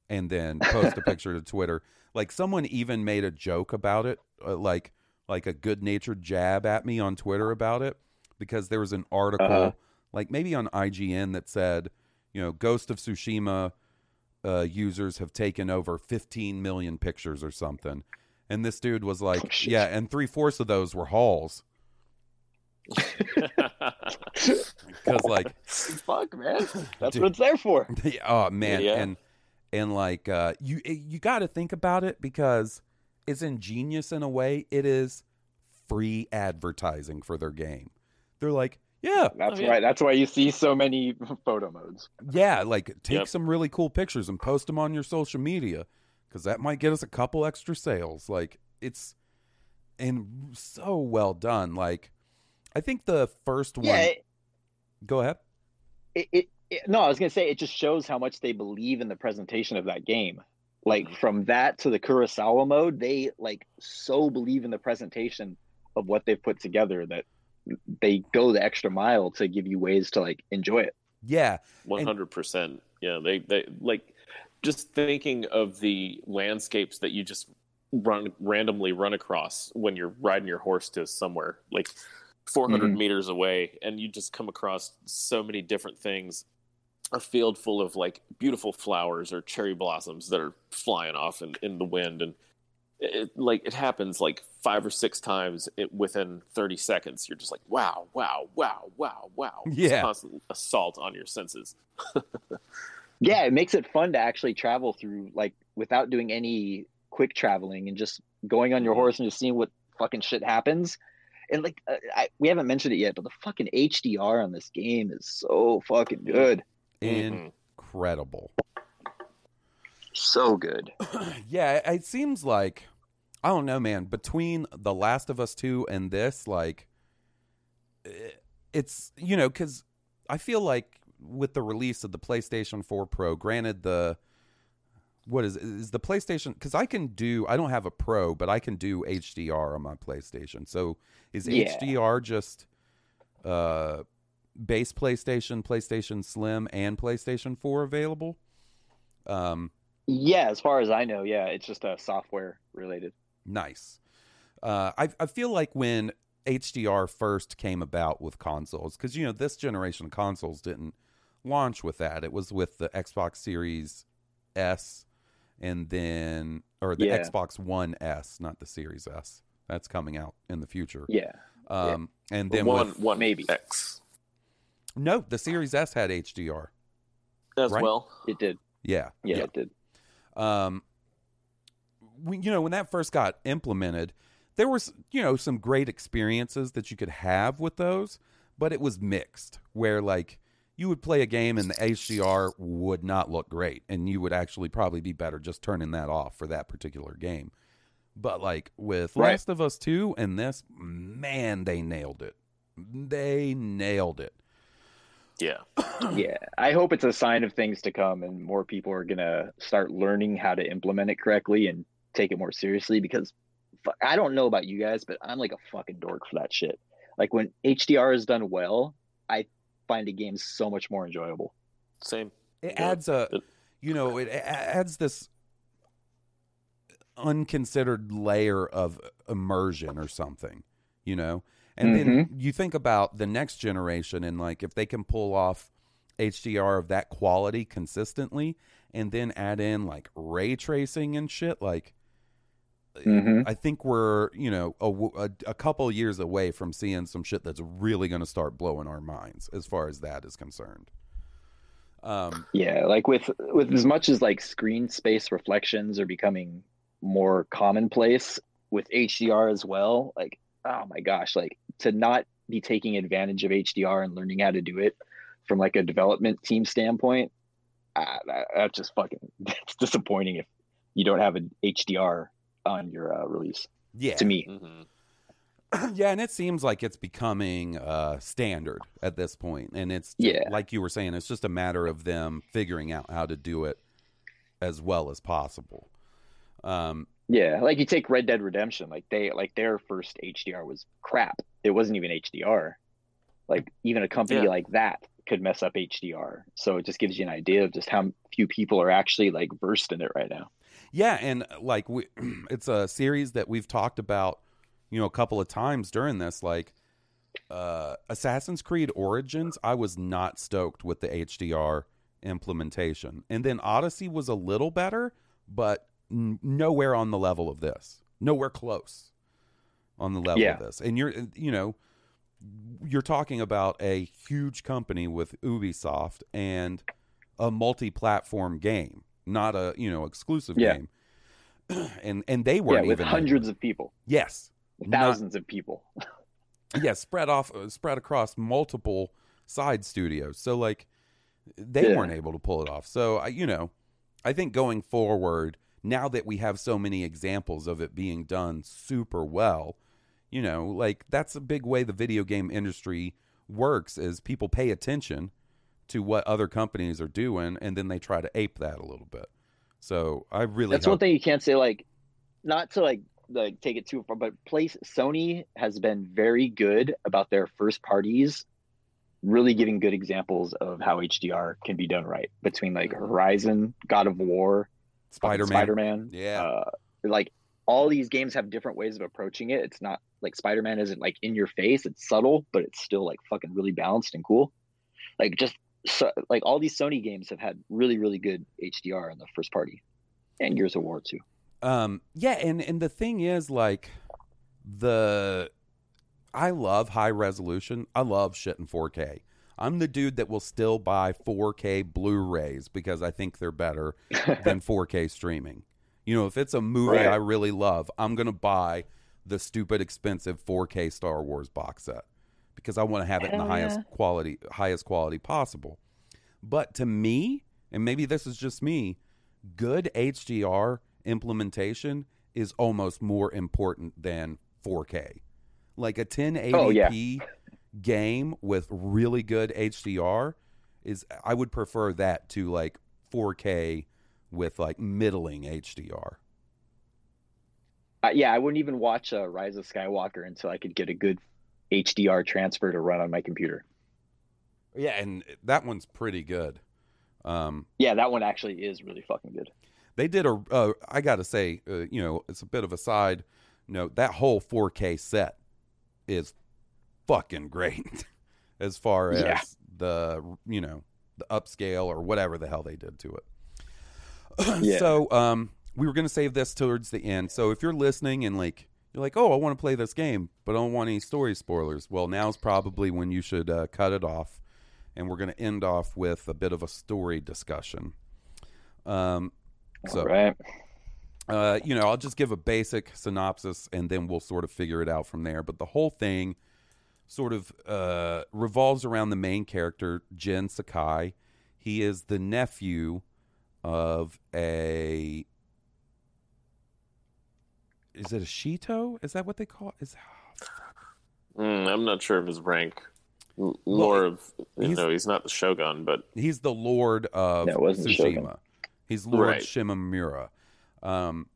and then post a picture to Twitter. Like someone even made a joke about it, uh, like. like a good-natured jab at me on Twitter about it, because there was an article, uh-huh. like maybe on I G N, that said, you know, Ghost of Tsushima uh, users have taken over fifteen million pictures or something. And this dude was like, oh, yeah, and three-fourths of those were hauls. Because, like... Fuck, man. That's dude, what it's there for. Oh, man. Yeah. And, and like, uh, you, you got to think about it, because... It's ingenious in a way. It is free advertising for their game. They're like, yeah. That's oh, yeah. right. That's why you see so many photo modes. Yeah, like take yep. some really cool pictures and post them on your social media, because that might get us a couple extra sales. Like it's and so well done. Like I think the first one. Yeah, it, Go ahead. It, it, it no, I was gonna say it just shows how much they believe in the presentation of that game. Like, from that to the Kurosawa mode, they, like, so believe in the presentation of what they've put together that they go the extra mile to give you ways to, like, enjoy it. Yeah. one hundred percent. And... Yeah, they, they, like, just thinking of the landscapes that you just run randomly run across when you're riding your horse to somewhere, like, four hundred mm-hmm. meters away, and you just come across so many different things. A field full of like beautiful flowers or cherry blossoms that are flying off in, in the wind. And it, like, it happens like five or six times it, within thirty seconds. You're just like, wow, wow, wow, wow, wow. Yeah. It's a constant assault on your senses. Yeah. It makes it fun to actually travel through like without doing any quick traveling and just going on your horse and just seeing what fucking shit happens. And like, uh, I, we haven't mentioned it yet, but the fucking H D R on this game is so fucking good. Incredible. So good. Yeah, it seems like, I don't know, man, between The Last of Us two and this, like, it's, you know, because I feel like with the release of the PlayStation four Pro, granted the, what is is the PlayStation, because I can do, I don't have a Pro, but I can do H D R on my PlayStation. So is yeah. H D R just uh, base PlayStation, PlayStation Slim, and PlayStation four available? Um, yeah, as far as I know, yeah, it's just uh, software related. Nice. Uh, I I feel like when H D R first came about with consoles, because, you know, this generation of consoles didn't launch with that. It was with the Xbox Series S and then, or the yeah. Xbox One S, not the Series S. That's coming out in the future. Yeah. Um, yeah. And then one, with, one maybe X. No, the Series S had H D R as right? well. It did. Yeah. Yeah, yeah. It did. Um, we, you know, when that first got implemented, there was, you know, some great experiences that you could have with those, but it was mixed where, like, you would play a game and the H D R would not look great, and you would actually probably be better just turning that off for that particular game. But, like, with right. Last of Us two and this, man, they nailed it. They nailed it. Yeah. Yeah. I hope it's a sign of things to come and more people are going to start learning how to implement it correctly and take it more seriously, because I don't know about you guys, but I'm like a fucking dork for that shit. Like, when H D R is done well, I find a game so much more enjoyable. Same. It yeah. adds a, you know, it adds this unconsidered layer of immersion or something, you know? And mm-hmm. then you think about the next generation and, like, if they can pull off H D R of that quality consistently and then add in, like, ray tracing and shit, like, mm-hmm. I think we're, you know, a, a, a couple years away from seeing some shit that's really going to start blowing our minds as far as that is concerned. Um, yeah, like with with as much as, like, screen space reflections are becoming more commonplace with H D R as well, like, oh my gosh, like, to not be taking advantage of H D R and learning how to do it from, like, a development team standpoint, ah, that, that's just fucking, that's disappointing if you don't have an H D R on your uh, release. Yeah. To me. Mm-hmm. Yeah, and it seems like it's becoming uh, standard at this point. And it's, yeah. like you were saying, it's just a matter of them figuring out how to do it as well as possible. Um, yeah, like, you take Red Dead Redemption. Like, they, like, their first H D R was crap. It wasn't even H D R. Like, even a company yeah. like that could mess up H D R. So it just gives you an idea of just how few people are actually, like, versed in it right now. Yeah, and, like, we, it's a series that we've talked about, you know, a couple of times during this. Like, uh, Assassin's Creed Origins, I was not stoked with the H D R implementation. And then Odyssey was a little better, but n- nowhere on the level of this. Nowhere close on the level yeah. of this. And, you're, you know, you're talking about a huge company with Ubisoft and a multi-platform game. Not a, you know, exclusive yeah. game. And and they weren't yeah, with even hundreds there. Of people. Yes. Thousands not, of people. yeah, spread off spread across multiple side studios. So, like, they yeah. weren't able to pull it off. So, I, you know, I think going forward, now that we have so many examples of it being done super well, you know, like, that's a big way the video game industry works, is people pay attention to what other companies are doing, and then they try to ape that a little bit. So I really that's hope... one thing you can't say, like, not to like like take it too far, but place Sony has been very good about their first parties, really giving good examples of how H D R can be done right between, like, Horizon, God of War, Spider-Man, Spider-Man. yeah, uh, like, all these games have different ways of approaching it. It's not like Spider-Man isn't, like, in your face; it's subtle, but it's still, like, fucking really balanced and cool. Like, just. So, like, all these Sony games have had really, really good H D R in the first party, and Gears of War too. Um, yeah, and, and the thing is, like, the I love high resolution. I love shit in four K. I'm the dude that will still buy four K Blu-rays because I think they're better than four K streaming. You know, if it's a movie right. I really love, I'm going to buy the stupid expensive four K Star Wars box set because I want to have it Hell in the highest yeah. quality, highest quality possible. But to me, and maybe this is just me, good H D R implementation is almost more important than four K. Like a ten eighty p oh, yeah. game with really good H D R is, I would prefer that to like four K with like middling H D R. Uh, yeah, I wouldn't even watch uh, Rise of Skywalker until I could get a good H D R transfer to run on my computer. Yeah, and that one's pretty good. Um, yeah, that one actually is really fucking good. They did a, uh, I gotta say, uh, you know, it's a bit of a side note. That whole four K set is fucking great as far as yeah. the, you know, the upscale or whatever the hell they did to it. yeah. So um, we were going to save this towards the end. So if you're listening and like, you're like, oh, I want to play this game, but I don't want any story spoilers. Well, now's probably when you should uh, cut it off. And we're going to end off with a bit of a story discussion. Um, so, All right. uh, you know, I'll just give a basic synopsis and then we'll sort of figure it out from there. But the whole thing sort of uh, revolves around the main character, Jin Sakai. He is the nephew of a... Is it a Shito? Is that what they call it? Is... Mm, I'm not sure of his rank. Lord well, of, you he's, know, he's not the Shogun, but... He's the Lord of Tsushima. He's Lord right. Shimamura. Um,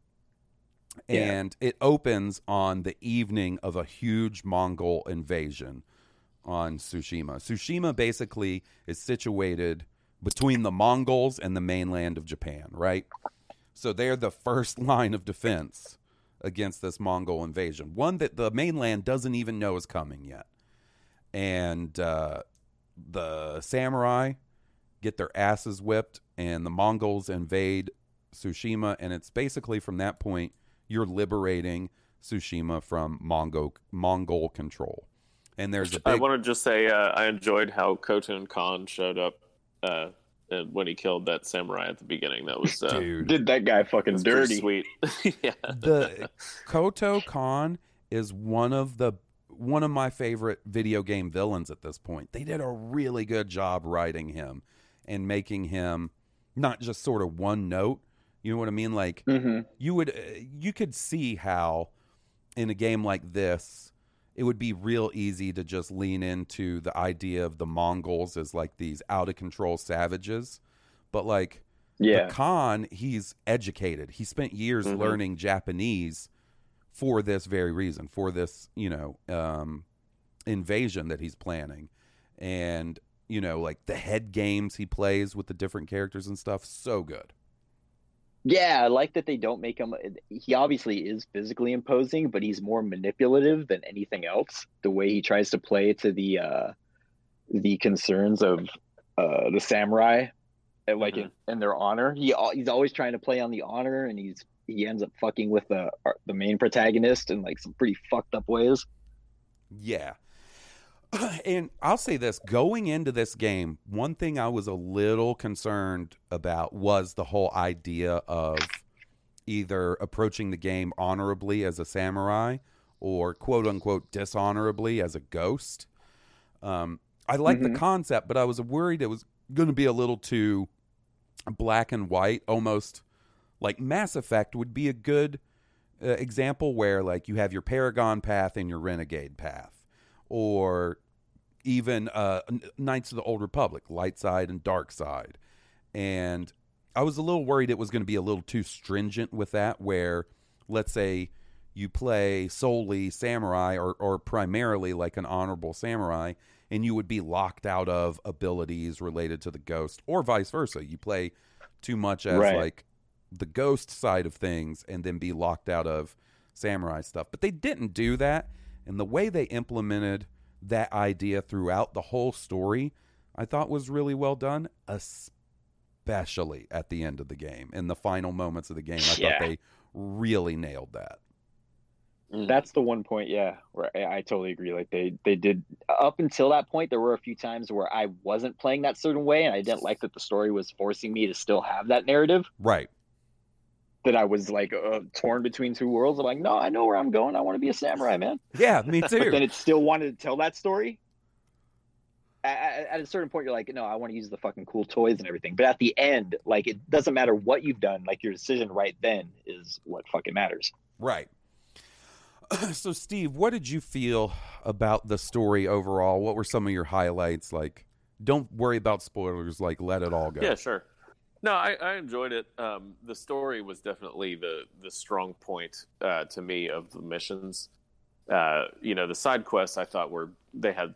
and yeah. it opens on the evening of a huge Mongol invasion on Tsushima. Tsushima basically is situated between the Mongols and the mainland of Japan, right? So they're the first line of defense against this Mongol invasion. One that the mainland doesn't even know is coming yet. And uh, the samurai get their asses whipped, and the Mongols invade Tsushima. And it's basically from that point, you're liberating Tsushima from Mongo- Mongol control. And there's a big... I want to just say uh, I enjoyed how Khotun Khan showed up uh, when he killed that samurai at the beginning. That was uh, Dude, did that guy fucking dirty? Sweet. yeah. The Khotun Khan is one of the. One of my favorite video game villains at this point. They did a really good job writing him and making him not just sort of one note. You know what I mean? Like mm-hmm. you would, you could see how in a game like this, it would be real easy to just lean into the idea of the Mongols as like these out of control savages. But like yeah. the Khan, he's educated. He spent years mm-hmm. learning Japanese for this very reason, for this, you know, um, invasion that he's planning. And, you know, like the head games he plays with the different characters and stuff, so good. Yeah, I like that they don't make him... He obviously is physically imposing, but he's more manipulative than anything else. The way he tries to play to the uh, the concerns of uh, the samurai, like mm-hmm. in, in their honor. He He's always trying to play on the honor, and he's he ends up fucking with the the main protagonist in like some pretty fucked up ways. Yeah. And I'll say this, going into this game, one thing I was a little concerned about was the whole idea of either approaching the game honorably as a samurai or quote unquote dishonorably as a ghost. Um, I liked mm-hmm. the concept, but I was worried it was going to be a little too black and white, almost. Like, Mass Effect would be a good uh, example where, like, you have your Paragon path and your Renegade path. Or even uh, Knights of the Old Republic, Light Side and Dark Side. And I was a little worried it was going to be a little too stringent with that, where, let's say, you play solely Samurai or, or primarily, like, an Honorable Samurai, and you would be locked out of abilities related to the Ghost, or vice versa. You play too much as, right. like... the ghost side of things and then be locked out of samurai stuff. But they didn't do that. And the way they implemented that idea throughout the whole story, I thought was really well done, especially at the end of the game. In the final moments of the game, I yeah. thought they really nailed that. Mm. That's the one point, yeah, where I, I totally agree. Like they, they did up until that point, there were a few times where I wasn't playing that certain way, and I didn't like that the story was forcing me to still have that narrative. Right. That I was like uh, torn between two worlds. I'm like, no, I know where I'm going. I want to be a samurai, man. Yeah, me too. But then it still wanted to tell that story. At, at a certain point, you're like, no, I want to use the fucking cool toys and everything. But at the end, like, it doesn't matter what you've done. Like, your decision right then is what fucking matters. Right. So, Steve, what did you feel about the story overall? What were some of your highlights? Like, don't worry about spoilers. Like, let it all go. Yeah, sure. No, I, I enjoyed it. Um, the story was definitely the the strong point uh, to me of the missions. Uh, you know, the side quests I thought were, they had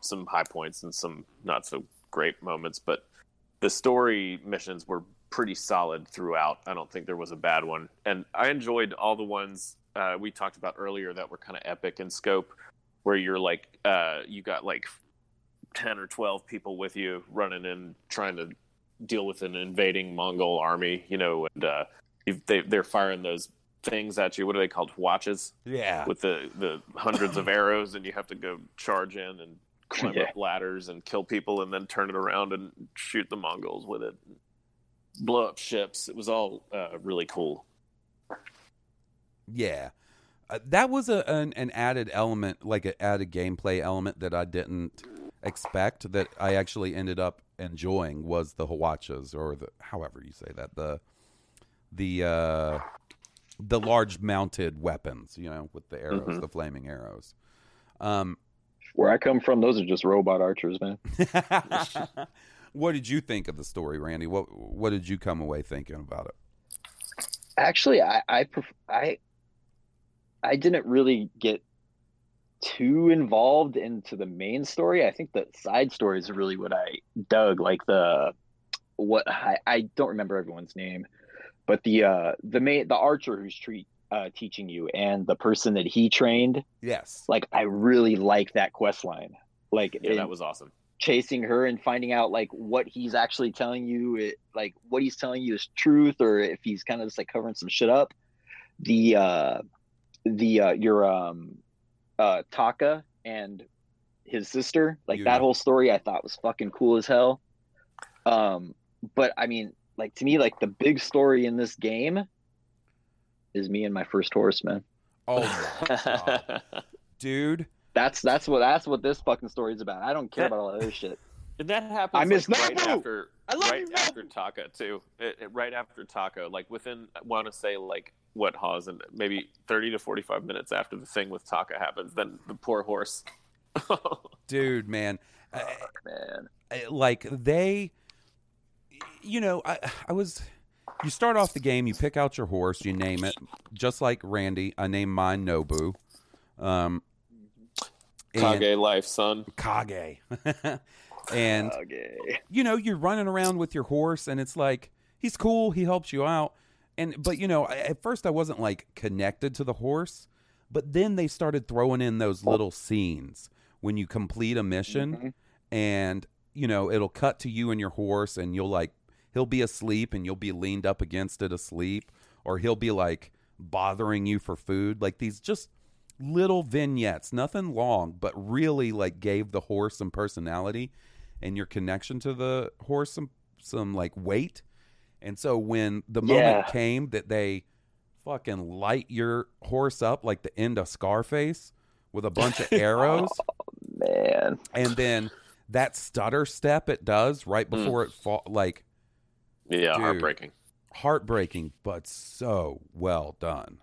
some high points and some not so great moments, but the story missions were pretty solid throughout. I don't think there was a bad one. And I enjoyed all the ones uh, we talked about earlier that were kind of epic in scope, where you're like, uh, you got like ten or twelve people with you running in trying to deal with an invading Mongol army, you know, and uh, if they, they're firing those things at you. What are they called? Watches? Yeah. With the, the hundreds of arrows, and you have to go charge in and climb yeah. up ladders and kill people and then turn it around and shoot the Mongols with it. Blow up ships. It was all uh, really cool. Yeah. Uh, that was a an, an added element, like an added gameplay element that I didn't expect, that I actually ended up enjoying, was the hwachas, or the however you say that, the the uh the large mounted weapons, you know, with the arrows, mm-hmm. the flaming arrows. Um where I come from, those are just robot archers, man. What did you think of the story, Randy? What what did you come away thinking about it? Actually, I I pref- I, I didn't really get too involved into the main story. I think the side story is really what I dug. Like the what I, I don't remember everyone's name, but the uh the main the archer who's treat uh teaching you, and the person that he trained. Yes. Like I really like that quest line. Like yeah, that was awesome. Chasing her and finding out like what he's actually telling you, it, like what he's telling you is truth, or if he's kind of just like covering some shit up. The uh the uh your um Uh, Taka and his sister, like yeah. that whole story I thought was fucking cool as hell. Um, but I mean, like to me, like the big story in this game is me and my first horse, man. Oh, my God. Dude, that's that's what that's what this fucking story is about. I don't care that, about all that other shit. And that happens. I miss like, right after, I love right you, after Taka too. It, it, right after Taka, like within, I want to say like. what Hawes and maybe thirty to forty-five minutes after the thing with Taka happens, then the poor horse. Dude, man. Oh, man. I, like they, you know, I, I was, you start off the game, you pick out your horse, you name it, just like Randy. I named mine Nobu. Um, Kage life, son. Kage. And, Kage. You know, you're running around with your horse and it's like, he's cool. He helps you out. And but, you know, at first I wasn't, like, connected to the horse. But then they started throwing in those little scenes when you complete a mission. Mm-hmm. And, you know, it'll cut to you and your horse. And you'll, like, he'll be asleep and you'll be leaned up against it asleep. Or he'll be, like, bothering you for food. Like, these just little vignettes. Nothing long, but really, like, gave the horse some personality. And your connection to the horse some, some like, weight. And so when the moment yeah. came that they fucking light your horse up like the end of Scarface with a bunch of arrows. Oh, man. And then that stutter step it does right before mm. it falls. Like, yeah, dude, heartbreaking. Heartbreaking, but so well done.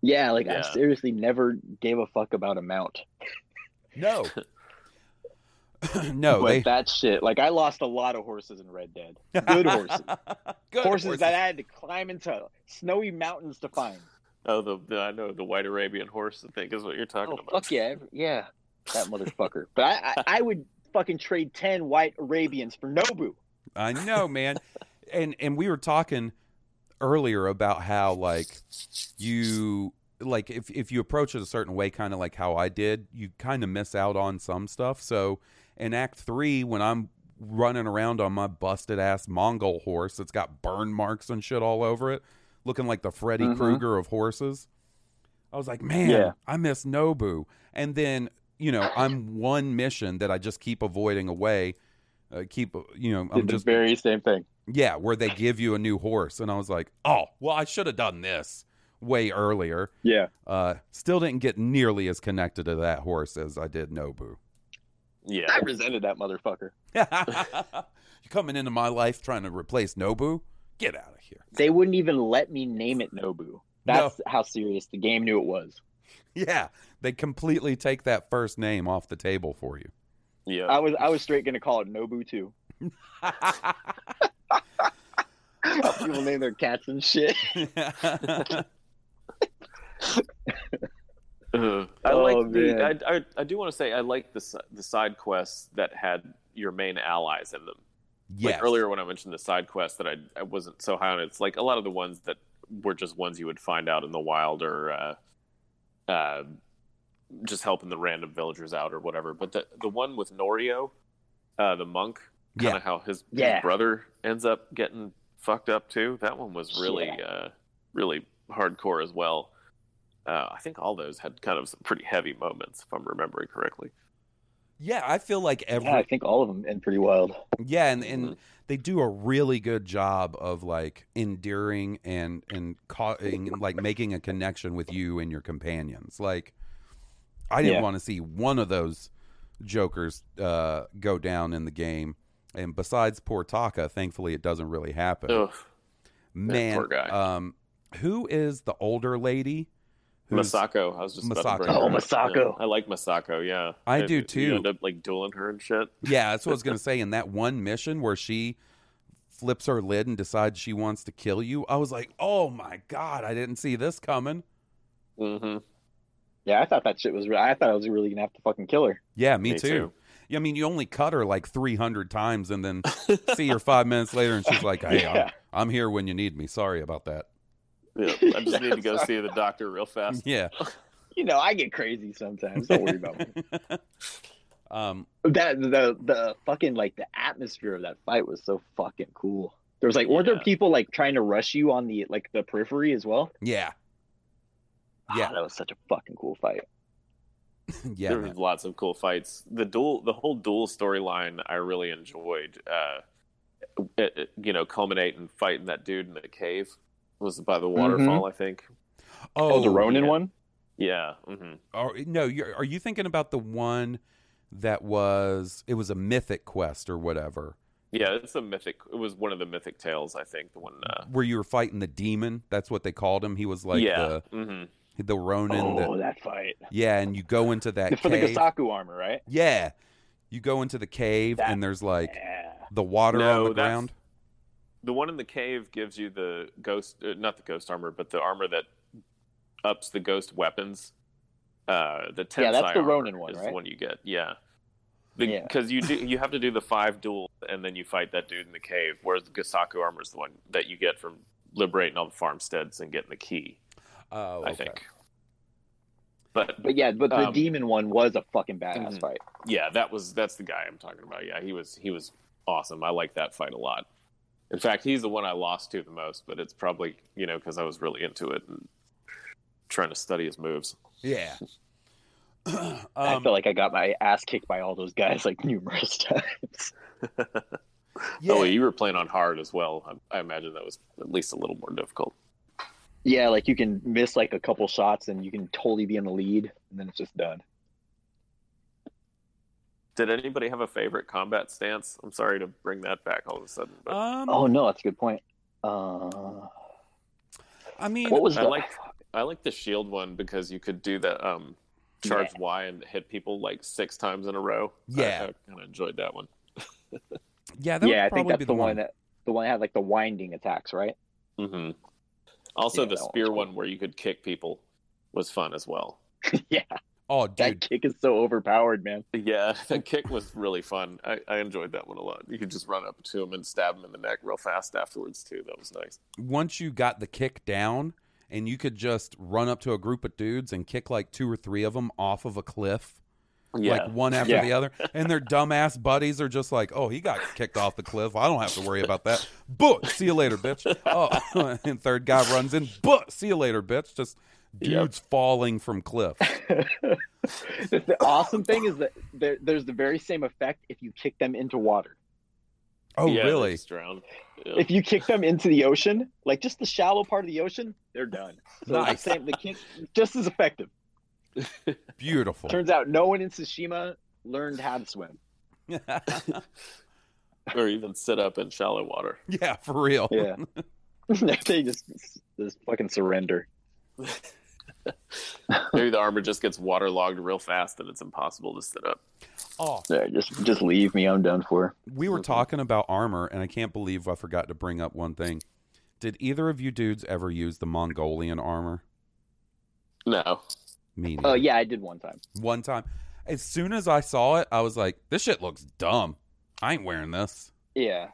Yeah, like yeah. I seriously never gave a fuck about a mount. No. No, but they... that shit. Like I lost a lot of horses in Red Dead. Good horses, Good horses, horses that I had to climb into snowy mountains to find. Oh, the, the I know the white Arabian horse. I think is what you're talking oh, about. Fuck yeah, yeah, that motherfucker. But I, I, I would fucking trade ten white Arabians for Nobu. I know, man. and and we were talking earlier about how like you like if if you approach it a certain way, kind of like how I did, you kind of miss out on some stuff. So. In Act three, when I'm running around on my busted-ass Mongol horse that's got burn marks and shit all over it, looking like the Freddy mm-hmm. Krueger of horses, I was like, man, yeah. I miss Nobu. And then, you know, I'm one mission that I just keep avoiding away. Uh, keep, you know, I'm it's just the very same thing. Yeah, where they give you a new horse. And I was like, oh, well, I should have done this way earlier. Yeah. Uh, still didn't get nearly as connected to that horse as I did Nobu. Yeah, I resented that motherfucker. You're coming into my life trying to replace Nobu? Get out of here. They wouldn't even let me name it Nobu. That's no. how serious the game knew it was. Yeah, they completely take that first name off the table for you. Yeah, I was I was straight going to call it Nobu too. People name their cats and shit. Uh, I like oh, the. I, I I do want to say I like the the side quests that had your main allies in them. Yes. Like earlier when I mentioned the side quests that I I wasn't so high on, it's like a lot of the ones that were just ones you would find out in the wild or uh, uh, just helping the random villagers out or whatever. But the the one with Norio, uh, the monk, kind of yeah. how his, yeah. his brother ends up getting fucked up too. That one was really yeah. uh, really hardcore as well. Uh, I think all those had kind of some pretty heavy moments, if I'm remembering correctly. Yeah, I feel like every... Yeah, I think all of them end pretty wild. Yeah, and, and mm-hmm. they do a really good job of, like, endearing and, and, ca- and like, making a connection with you and your companions. Like, I didn't yeah. want to see one of those jokers uh, go down in the game. And besides poor Taka, thankfully it doesn't really happen. Ugh. Man, poor guy. Um, who is the older lady? Masako. I was just Masako. About to bring her oh, Masako. Yeah. I like Masako, yeah. I and, do too. You end up like dueling her and shit. Yeah, that's what I was going to say. In that one mission where she flips her lid and decides she wants to kill you, I was like, oh my God, I didn't see this coming. Mm-hmm. Yeah, I thought that shit was real. I thought I was really going to have to fucking kill her. Yeah, me, me too. too. Yeah, I mean, you only cut her like three hundred times and then see her five minutes later and she's like, hey, yeah. I'm, I'm here when you need me. Sorry about that. Yeah, I just yeah, need to go sorry. see the doctor real fast. Yeah. You know, I get crazy sometimes. Don't worry about me. Um, that the the fucking like the atmosphere of that fight was so fucking cool. There was like yeah. weren't there people like trying to rush you on the like the periphery as well? Yeah. Oh, yeah. That was such a fucking cool fight. yeah. There man. was lots of cool fights. The duel the whole duel storyline I really enjoyed. Uh it, it, you know, culminating fighting that dude in the cave. Was by the waterfall, mm-hmm. I think. Oh, oh the Ronin yeah. one? Yeah. Mm-hmm. Oh, no, you're, are you thinking about the one that was, it was a mythic quest or whatever? Yeah, it's a mythic, it was one of the mythic tales, I think. The one uh... where you were fighting the demon, that's what they called him. He was like yeah. the, mm-hmm. the Ronin. Oh, the, that fight. Yeah, and you go into that For cave. For the Gosaku armor, right? Yeah. You go into the cave that, and there's like yeah. the water no, on the ground. The one in the cave gives you the ghost, uh, not the ghost armor, but the armor that ups the ghost weapons. Uh, the Tensai yeah, that's the Ronin one, is right? the one you get. Yeah, because yeah. you do you have to do the five duels, and then you fight that dude in the cave. Whereas the Gosaku armor is the one that you get from liberating all the farmsteads and getting the key. Oh, okay. I think. But but yeah, but the um, demon one was a fucking badass mm, fight. Yeah, that was that's the guy I'm talking about. Yeah, he was he was awesome. I like that fight a lot. In fact, he's the one I lost to the most, but it's probably, you know, because I was really into it and trying to study his moves. Yeah. um, I feel like I got my ass kicked by all those guys, like, numerous times. yeah. Oh, you were playing on hard as well. I, I imagine that was at least a little more difficult. Yeah, like, you can miss, like, a couple shots, and you can totally be in the lead, and then it's just done. Did anybody have a favorite combat stance? I'm sorry to bring that back all of a sudden. But... Um, oh no, that's a good point. Uh, I mean, what was I like? I like the shield one because you could do the um, charge yeah. Y and hit people like six times in a row. Yeah, I, I kind of enjoyed that one. yeah, that yeah, would I think that's be the, the one, one that the one that had like the winding attacks, right? Mm-hmm. Also, yeah, the spear one, cool. where you could kick people was fun as well. yeah. Oh, dude. That kick is so overpowered, man. Yeah, that kick was really fun. I, I enjoyed that one a lot. You could just run up to him and stab him in the neck real fast afterwards, too. That was nice. Once you got the kick down, and you could just run up to a group of dudes and kick like two or three of them off of a cliff, yeah. like one after yeah. the other, and their dumbass buddies are just like, oh, he got kicked off the cliff. I don't have to worry about that. But see you later, bitch. Oh, and third guy runs in. But see you later, bitch. Just dudes yep. falling from cliffs. The awesome thing is that there, there's the very same effect if you kick them into water. Oh, yeah, really? Yeah. If you kick them into the ocean, like just the shallow part of the ocean, they're done. So nice. The, same, the kick just as effective. Beautiful. Turns out no one in Tsushima learned how to swim. Or even sit up in shallow water. Yeah, for real. Yeah. They just, just fucking surrender. Maybe the armor just gets waterlogged real fast and it's impossible to sit up. Oh, yeah, just just leave me. I'm done for. We were talking about armor, and I can't believe I forgot to bring up one thing. Did either of you dudes ever use the Mongolian armor? No. Me neither. Oh, uh, yeah, I did one time. One time. As soon as I saw it, I was like, this shit looks dumb. I ain't wearing this. Yeah.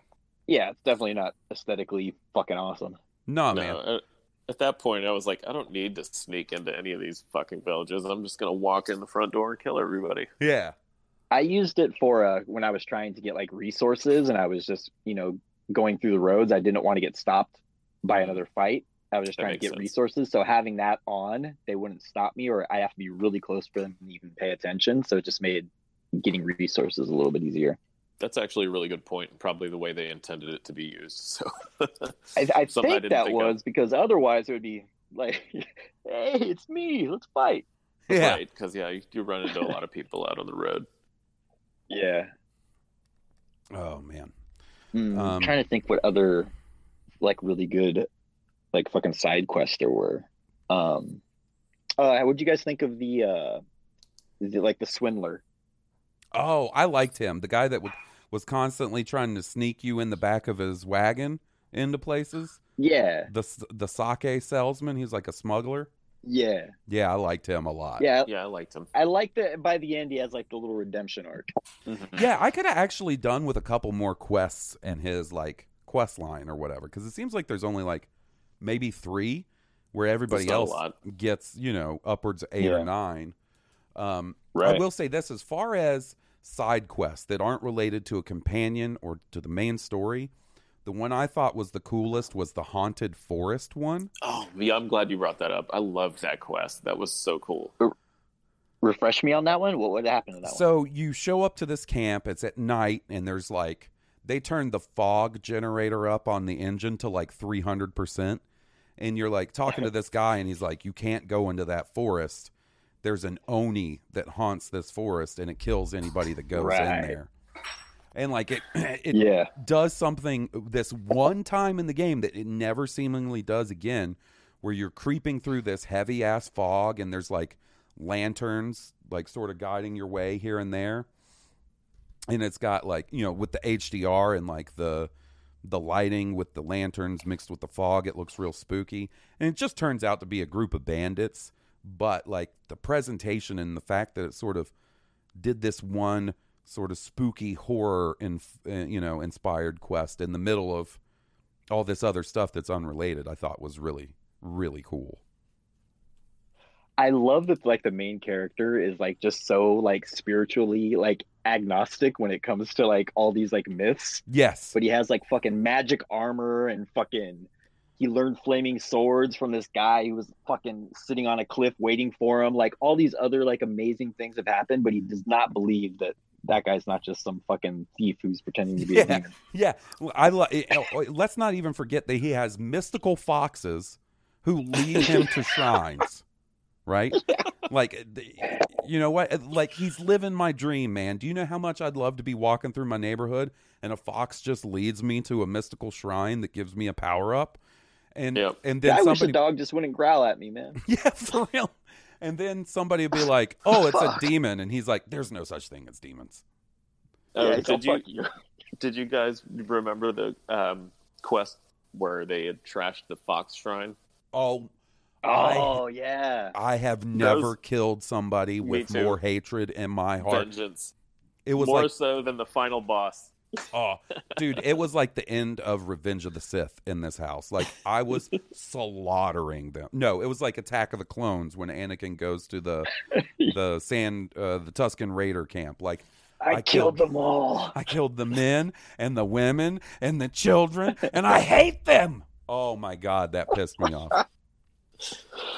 Yeah, it's definitely not aesthetically fucking awesome. No, no man. I- At that point, I was like, I don't need to sneak into any of these fucking villages. I'm just going to walk in the front door and kill everybody. Yeah. I used it for uh, when I was trying to get, like, resources, and I was just, you know, going through the roads. I didn't want to get stopped by another fight. I was just that trying to get sense. resources. So having that on, they wouldn't stop me, or I have to be really close for them to even pay attention. So it just made getting resources a little bit easier. That's actually a really good point, and probably the way they intended it to be used. So I, I think I that think was of. because otherwise it would be like, "Hey, it's me, let's fight." Yeah, right? Because yeah, you, you run into a lot of people out on the road. Yeah. Oh man, mm, um, I'm trying to think what other like really good like fucking side quests there were. Um, uh, what did you guys think of the uh, is it like the swindler? Oh, I liked him. The guy that would. was constantly trying to sneak you in the back of his wagon into places. Yeah. The the sake salesman, he's like a smuggler. Yeah. Yeah, I liked him a lot. Yeah, yeah, I liked him. I liked that by the end he has like the little redemption arc. Yeah, I could have actually done with a couple more quests in his like quest line or whatever, because it seems like there's only like maybe three where everybody else gets, you know, upwards of eight yeah. or nine. Um, right. I will say this, as far as side quests that aren't related to a companion or to the main story, the one I thought was the coolest was the haunted forest one. Oh yeah, I'm glad you brought that up. I loved that quest. That was so cool. Refresh me on that one. What would happen to that so one? So you show up to this camp, it's at night, and there's like they turned the fog generator up on the engine to like three hundred percent, and you're like talking to this guy and he's like, you can't go into that forest. There's an Oni that haunts this forest and it kills anybody that goes right. in there. And like it, it yeah. does something this one time in the game that it never seemingly does again, where you're creeping through this heavy ass fog and there's like lanterns, like sort of guiding your way here and there. And it's got like, you know, with the H D R and like the, the lighting with the lanterns mixed with the fog, it looks real spooky. And it just turns out to be a group of bandits. But, like, the presentation and the fact that it sort of did this one sort of spooky horror, in, you know, inspired quest in the middle of all this other stuff that's unrelated, I thought was really, really cool. I love that, like, the main character is, like, just so, like, spiritually, like, agnostic when it comes to, like, all these, like, myths. Yes. But he has, like, fucking magic armor and fucking... He learned flaming swords from this guy who was fucking sitting on a cliff waiting for him. Like all these other like amazing things have happened, but he does not believe that that guy's not just some fucking thief who's pretending to be yeah. a human. Yeah. I lo- Let's not even forget that he has mystical foxes who lead him to shrines, right? Like, you know what? Like he's living my dream, man. Do you know how much I'd love to be walking through my neighborhood and a fox just leads me to a mystical shrine that gives me a power up? And yep. and then I somebody, wish the dog just wouldn't growl at me, man. Yeah, for real. And then somebody would be like, "Oh, it's a demon," and he's like, "There's no such thing as demons." Yeah, uh, did you, you did you guys remember the um, quest where they had trashed the fox shrine? Oh, oh I, yeah. I have never Those, killed somebody with more hatred in my heart. Vengeance. It was more like, so than the final boss. Oh, dude, it was like the end of Revenge of the Sith in this house. Like, I was slaughtering them. No, it was like Attack of the Clones when Anakin goes to the the sand, uh, the Tusken Raider camp. Like, I, I killed, killed them all. I killed the men and the women and the children, and I hate them. Oh, my God, that pissed me off.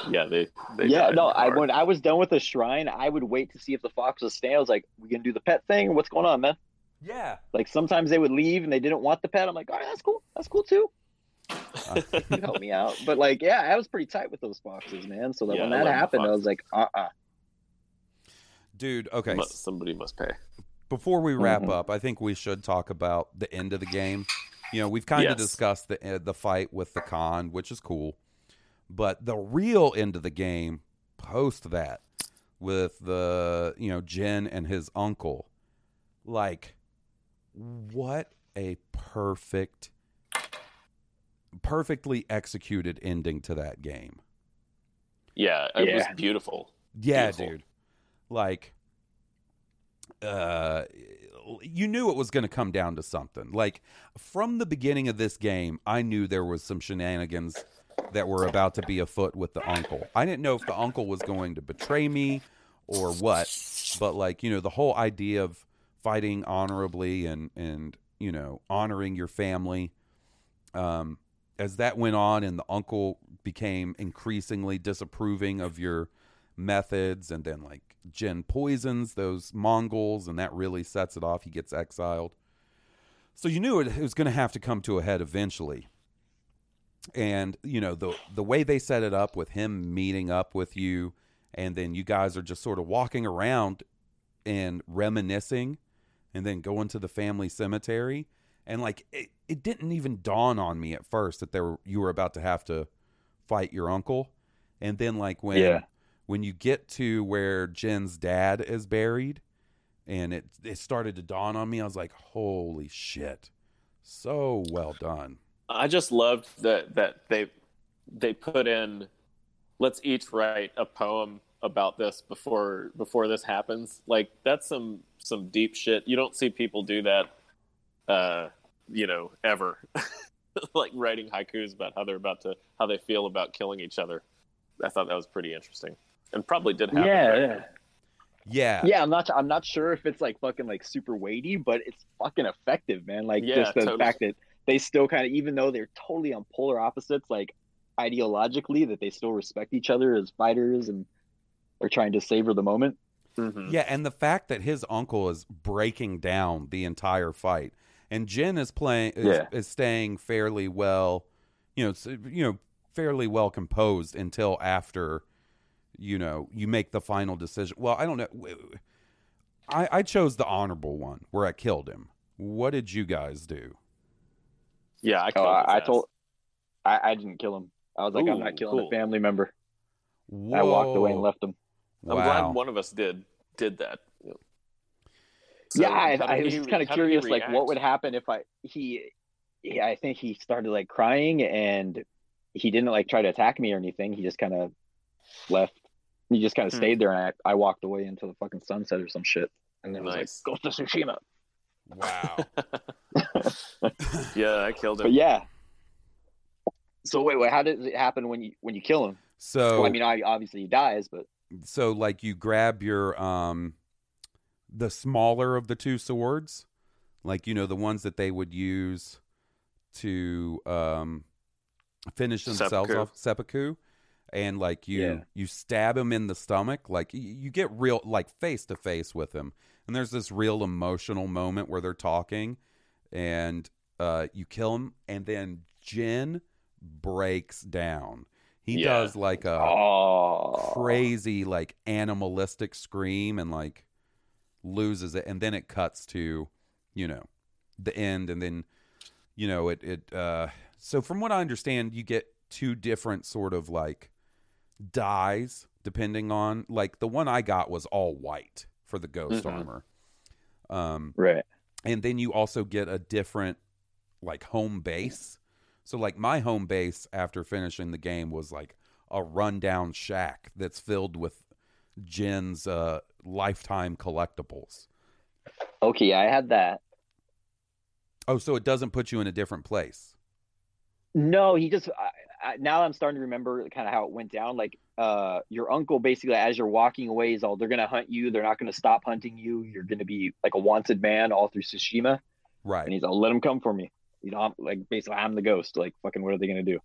Yeah, they. they yeah, no. I when I was done with the shrine, I would wait to see if the fox was staying. I was like, "We gonna do the pet thing? What's going on, man?" Yeah. Like sometimes they would leave and they didn't want the pet. I'm like, "All right, that's cool. That's cool too." Uh, you help me out, but like, yeah, I was pretty tight with those foxes, man. So that yeah, when that happened, I was like, "Uh, uh-uh. uh." Dude, okay. Must, somebody must pay. Before we wrap mm-hmm. up, I think we should talk about the end of the game. You know, we've kind yes. of discussed the uh, the fight with the Khan, which is cool. But the real end of the game, post that, with the, you know, Jin and his uncle, like, what a perfect, perfectly executed ending to that game. Yeah, it yeah. was beautiful. Yeah, beautiful. dude. Like, uh, you knew it was going to come down to something. Like, from the beginning of this game, I knew there was some shenanigans that were about to be afoot with the uncle. I didn't know if the uncle was going to betray me or what, but like, you know, the whole idea of fighting honorably and, and, you know, honoring your family, um, as that went on and the uncle became increasingly disapproving of your methods. And then like Jin poisons those Mongols and that really sets it off. He gets exiled. So you knew it, it was going to have to come to a head eventually. And, you know, the the way they set it up with him meeting up with you and then you guys are just sort of walking around and reminiscing and then going to the family cemetery. And, like, it, it didn't even dawn on me at first that there were, you were about to have to fight your uncle. And then, like, when, yeah. when you get to where Jin's dad is buried and it, it started to dawn on me, I was like, holy shit, so well done. I just loved that that they they put in, let's each write a poem about this before before this happens. Like, that's some some deep shit. You don't see people do that, uh, you know, ever. Like writing haikus about how they're about to how they feel about killing each other. I thought that was pretty interesting, and probably did happen. Yeah, right yeah. yeah, yeah. I'm not I'm not sure if it's like fucking like super weighty, but it's fucking effective, man. Like yeah, just the totally. fact that. They still kind of, even though they're totally on polar opposites, like ideologically, that they still respect each other as fighters and are trying to savor the moment. Mm-hmm. Yeah, and the fact that his uncle is breaking down the entire fight, and Jin is playing is, yeah. is staying fairly well, you know, you know, fairly well composed until after, you know, you make the final decision. Well, I don't know. I, I chose the honorable one where I killed him. What did you guys do? Yeah, I, killed oh, I, I told. I, I didn't kill him. I was like, Ooh, I'm not killing cool. a family member. Whoa. I walked away and left him. Wow. I'm glad one of us did did that. So yeah, I, I was kind of curious, like, what would happen if I he? Yeah, I think he started like crying, and he didn't like try to attack me or anything. He just kind of left. He just kind of hmm. stayed there, and I, I walked away into the fucking sunset or some shit. And then nice. I was like, Ghost of Tsushima. Wow. Yeah, I killed him. But yeah. So wait, wait, how does it happen when you when you kill him? So well, I mean, I, obviously he dies, but so like you grab your um, the smaller of the two swords, like you know the ones that they would use to um, finish themselves seppuku. off, seppuku, and like you yeah. you stab him in the stomach, like you get real like face to face with him. And there's this real emotional moment where they're talking and uh, you kill him. And then Jin breaks down. He yeah. does like a oh. crazy, like animalistic scream and like loses it. And then it cuts to, you know, the end. And then, you know, it, it, uh, so from what I understand, you get two different sort of like dies depending on like the one I got was all white. For the ghost mm-hmm. armor. Um, right. And then you also get a different, like, home base. So, like, my home base after finishing the game was, like, a rundown shack that's filled with Jin's uh, lifetime collectibles. Okay, I had that. Oh, so it doesn't put you in a different place? No, he just... I... I, now I'm starting to remember kind of how it went down. Like uh, your uncle, basically, as you're walking away, is all they're going to hunt you. They're not going to stop hunting you. You're going to be like a wanted man all through Tsushima. Right. And he's all, let them come for me. You know, I'm, like basically, I'm the ghost. Like, fucking, what are they going to do?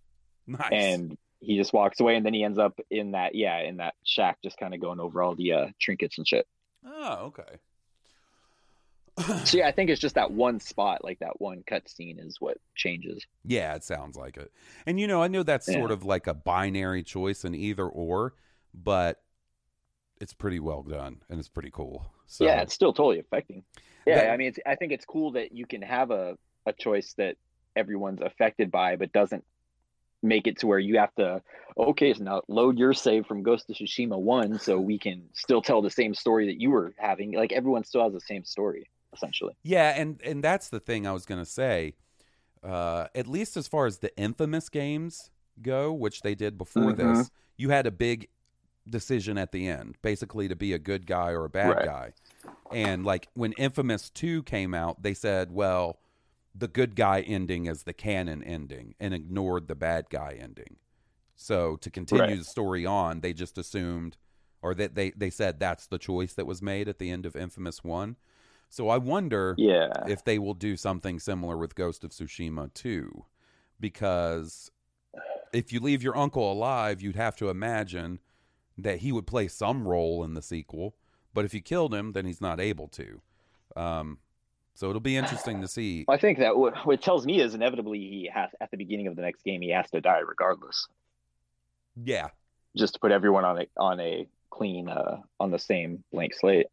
Nice. And he just walks away, and then he ends up in that, yeah, in that shack, just kind of going over all the uh, trinkets and shit. Oh, okay. So yeah, I think it's just that one spot, like that one cutscene is what changes. Yeah, it sounds like it. And you know, I know that's yeah. sort of like a binary choice, an either or, but it's pretty well done and it's pretty cool. So yeah, it's still totally affecting. Yeah, that, I mean, it's, I think it's cool that you can have a, a choice that everyone's affected by, but doesn't make it to where you have to, okay, so now load your save from Ghost of Tsushima one so we can still tell the same story that you were having. Like, everyone still has the same story, essentially. Yeah, and and that's the thing I was going to say. Uh, at least as far as the Infamous games go, which they did before mm-hmm. this, you had a big decision at the end, basically to be a good guy or a bad right. guy. And, like, when Infamous two came out, they said, well, the good guy ending is the canon ending, and ignored the bad guy ending. So to continue right. the story on, they just assumed, or that they, they said that's the choice that was made at the end of Infamous one. So I wonder yeah. if they will do something similar with Ghost of Tsushima two, because if you leave your uncle alive, you'd have to imagine that he would play some role in the sequel, but if you killed him, then he's not able to. Um, So it'll be interesting to see. I think that what, what it tells me is inevitably he has, at the beginning of the next game, he has to die regardless. Yeah. Just to put everyone on a, on a clean, uh, on the same blank slate.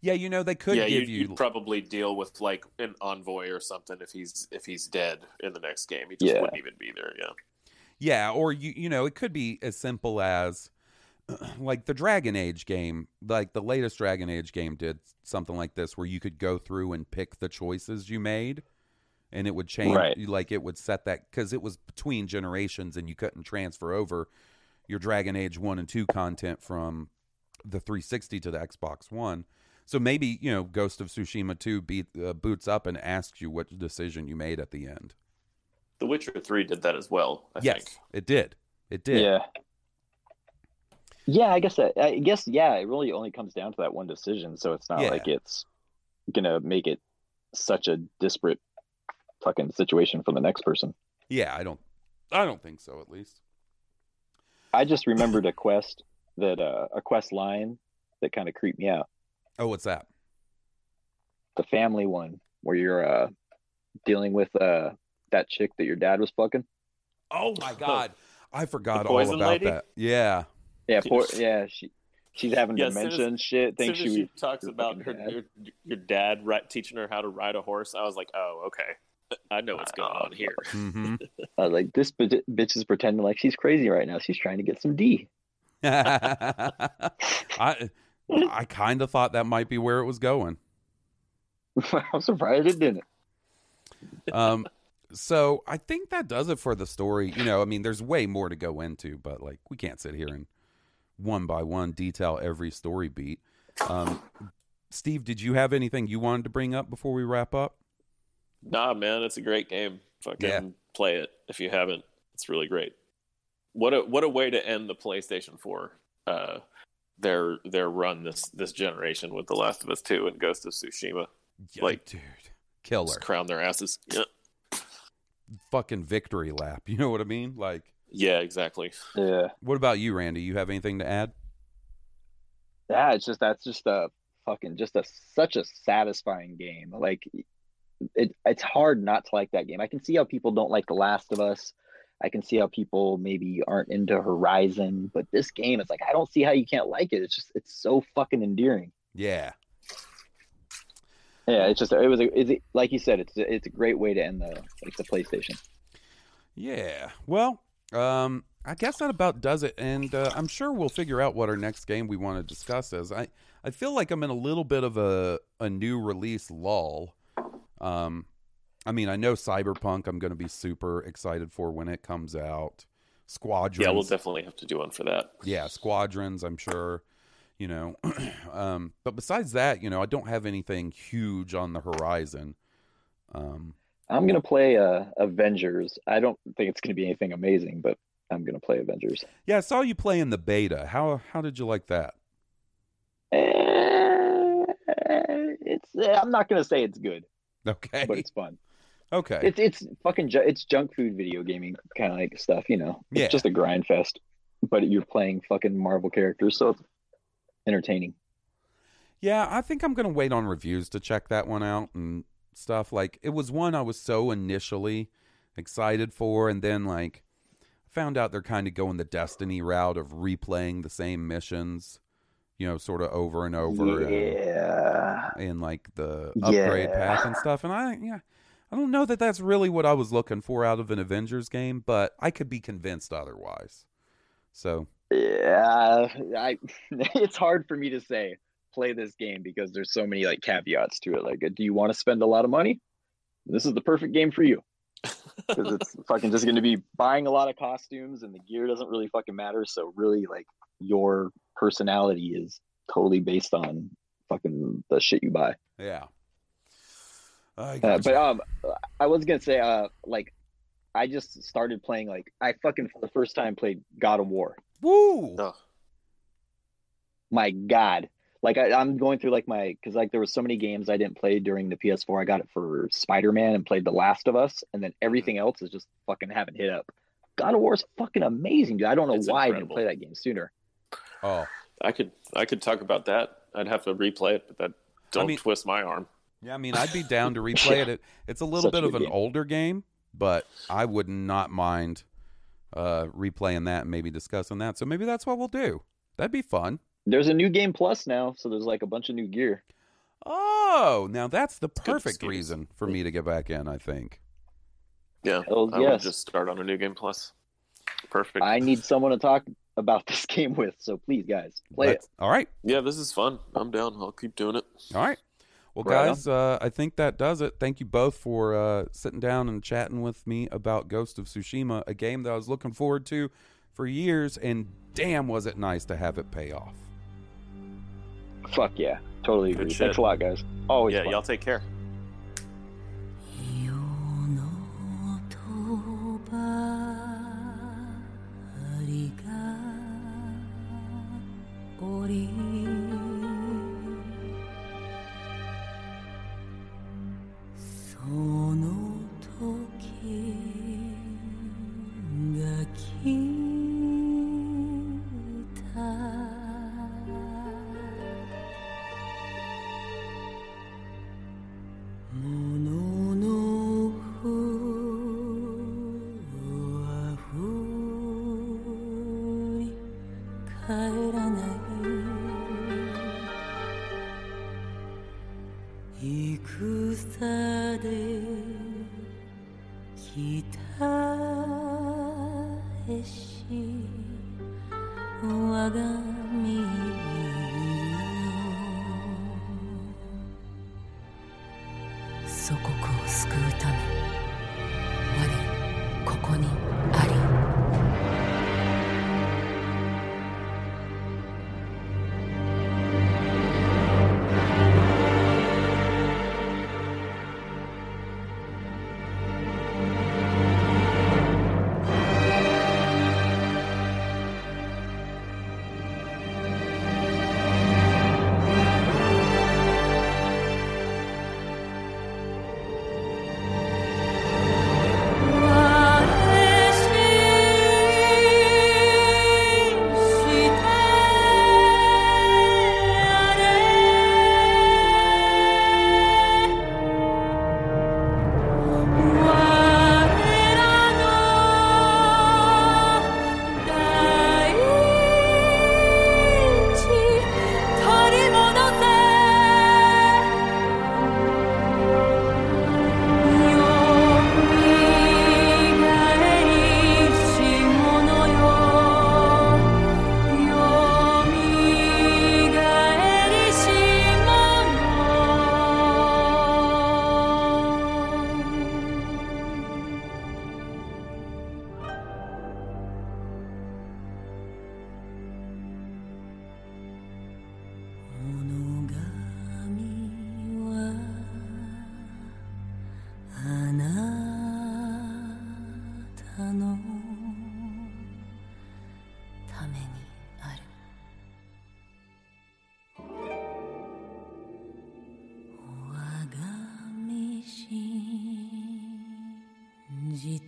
Yeah, you know, they could yeah, give you... You'd probably deal with, like, an envoy or something if he's if he's dead in the next game. He just yeah. wouldn't even be there, yeah. Yeah, or, you you know, it could be as simple as, like, the Dragon Age game, like the latest Dragon Age game did something like this, where you could go through and pick the choices you made, and it would change, right. like it would set that, because it was between generations and you couldn't transfer over your Dragon Age one and two content from the three sixty to the Xbox One. So maybe, you know, Ghost of Tsushima two beat, uh, boots up and asks you what decision you made at the end. The Witcher three did that as well, I yes, think. it did. It did. Yeah. Yeah, I guess that, I guess, yeah, it really only comes down to that one decision, so it's not yeah. like it's going to make it such a disparate fucking situation for the next person. Yeah, I don't, I don't think so, at least. I just remembered a quest that, uh, a quest line that kind of creeped me out. Oh, what's that? The family one, where you're, uh, dealing with, uh, that chick that your dad was fucking. Oh my God. I forgot all about lady? that. Yeah. Yeah, poor, yeah, she she's having yeah, dementia shit. Thinks soon as she, she talks about her your, your dad right, teaching her how to ride a horse. I was like, oh, okay, I know what's going on here. Mm-hmm. I was like, this bitch is pretending like she's crazy right now. She's trying to get some D. I I kind of thought that might be where it was going. I'm surprised it didn't. Um. So I think that does it for the story. You know, I mean, there's way more to go into, but like, we can't sit here and one by one detail every story beat. um Steve, did you have anything you wanted to bring up before we wrap up? Nah, man, it's a great game. Fucking yeah. play it if you haven't. It's really great. What a what a way to end the PlayStation four uh their their run this this generation with The Last of Us two and Ghost of Tsushima. Yeah, like, dude, killer. Just crown their asses. Yeah. Fucking victory lap. You know what I mean? Like. Yeah, exactly. Yeah. What about you, Randy? You have anything to add? Yeah, it's just that's just a fucking just a such a satisfying game. Like, it, it's hard not to like that game. I can see how people don't like The Last of Us. I can see how people maybe aren't into Horizon, but this game, it's like I don't see how you can't like it. It's just it's so fucking endearing. Yeah. Yeah, it's just it was a, it's, like you said, it's a, it's a great way to end the like the PlayStation. Yeah. Well. Um, I guess that about does it, and uh, I'm sure we'll figure out what our next game we want to discuss is. I, I feel like I'm in a little bit of a, a new release lull. Um, I mean, I know Cyberpunk I'm going to be super excited for when it comes out. Squadrons. Yeah, we'll definitely have to do one for that. Yeah, Squadrons, I'm sure, you know. um, but besides that, you know, I don't have anything huge on the horizon. Um I'm going to play uh, Avengers. I don't think it's going to be anything amazing, but I'm going to play Avengers. Yeah, I saw you play in the beta. How how did you like that? Uh, it's. Uh, I'm not going to say it's good. Okay. But it's fun. Okay. It's it's fucking ju- it's junk food video gaming kind of like stuff, you know. It's yeah. just a grind fest, but you're playing fucking Marvel characters, so it's entertaining. Yeah, I think I'm gonna wait on reviews to check that one out and stuff. Like, it was one I was so initially excited for, and then like found out they're kind of going the Destiny route of replaying the same missions, you know, sort of over and over. Yeah. And, and like the upgrade yeah. path and stuff, and I yeah. I don't know that that's really what I was looking for out of an Avengers game, but I could be convinced otherwise. So yeah, I, it's hard for me to say play this game because there's so many like caveats to it. Like, do you want to spend a lot of money? This is the perfect game for you because it's fucking just going to be buying a lot of costumes and the gear doesn't really fucking matter. So really, like, your personality is totally based on fucking the shit you buy. Yeah. I uh, but um, I was gonna say uh, like, I just started playing like I fucking for the first time played God of War. Woo! Ugh. My God, like I, I'm going through like my because like there were so many games I didn't play during the P S four. I got it for Spider-Man and played The Last of Us, and then everything else is just fucking haven't hit up. God of War is fucking amazing, dude. I don't know it's why incredible. I didn't play that game sooner. Oh, I could I could talk about that. I'd have to replay it, but that don't I mean, twist my arm. Yeah, I mean, I'd be down to replay it. It's a little Such bit a of an game. older game, but I would not mind uh, replaying that and maybe discussing that. So maybe that's what we'll do. That'd be fun. There's a new Game Plus now, so there's like a bunch of new gear. Oh, now that's the perfect reason for me to get back in, I think. Yeah, oh, I yes. would just start on a new Game Plus. Perfect. I need someone to talk about this game with, so please, guys, play that's, it. All right. Yeah, this is fun. I'm down. I'll keep doing it. All right. Well, guys, uh, I think that does it. Thank you both for uh, sitting down and chatting with me about Ghost of Tsushima, a game that I was looking forward to for years, and damn, was it nice to have it pay off. Fuck yeah. Totally agree. Thanks a lot, guys. Always Yeah, fun. Y'all take care.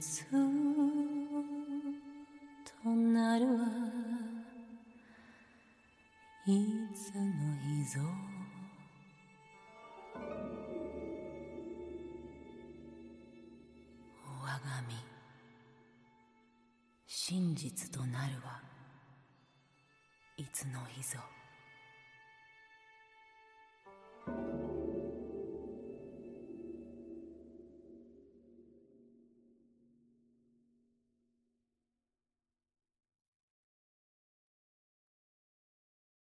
真実となるはいつの日ぞ。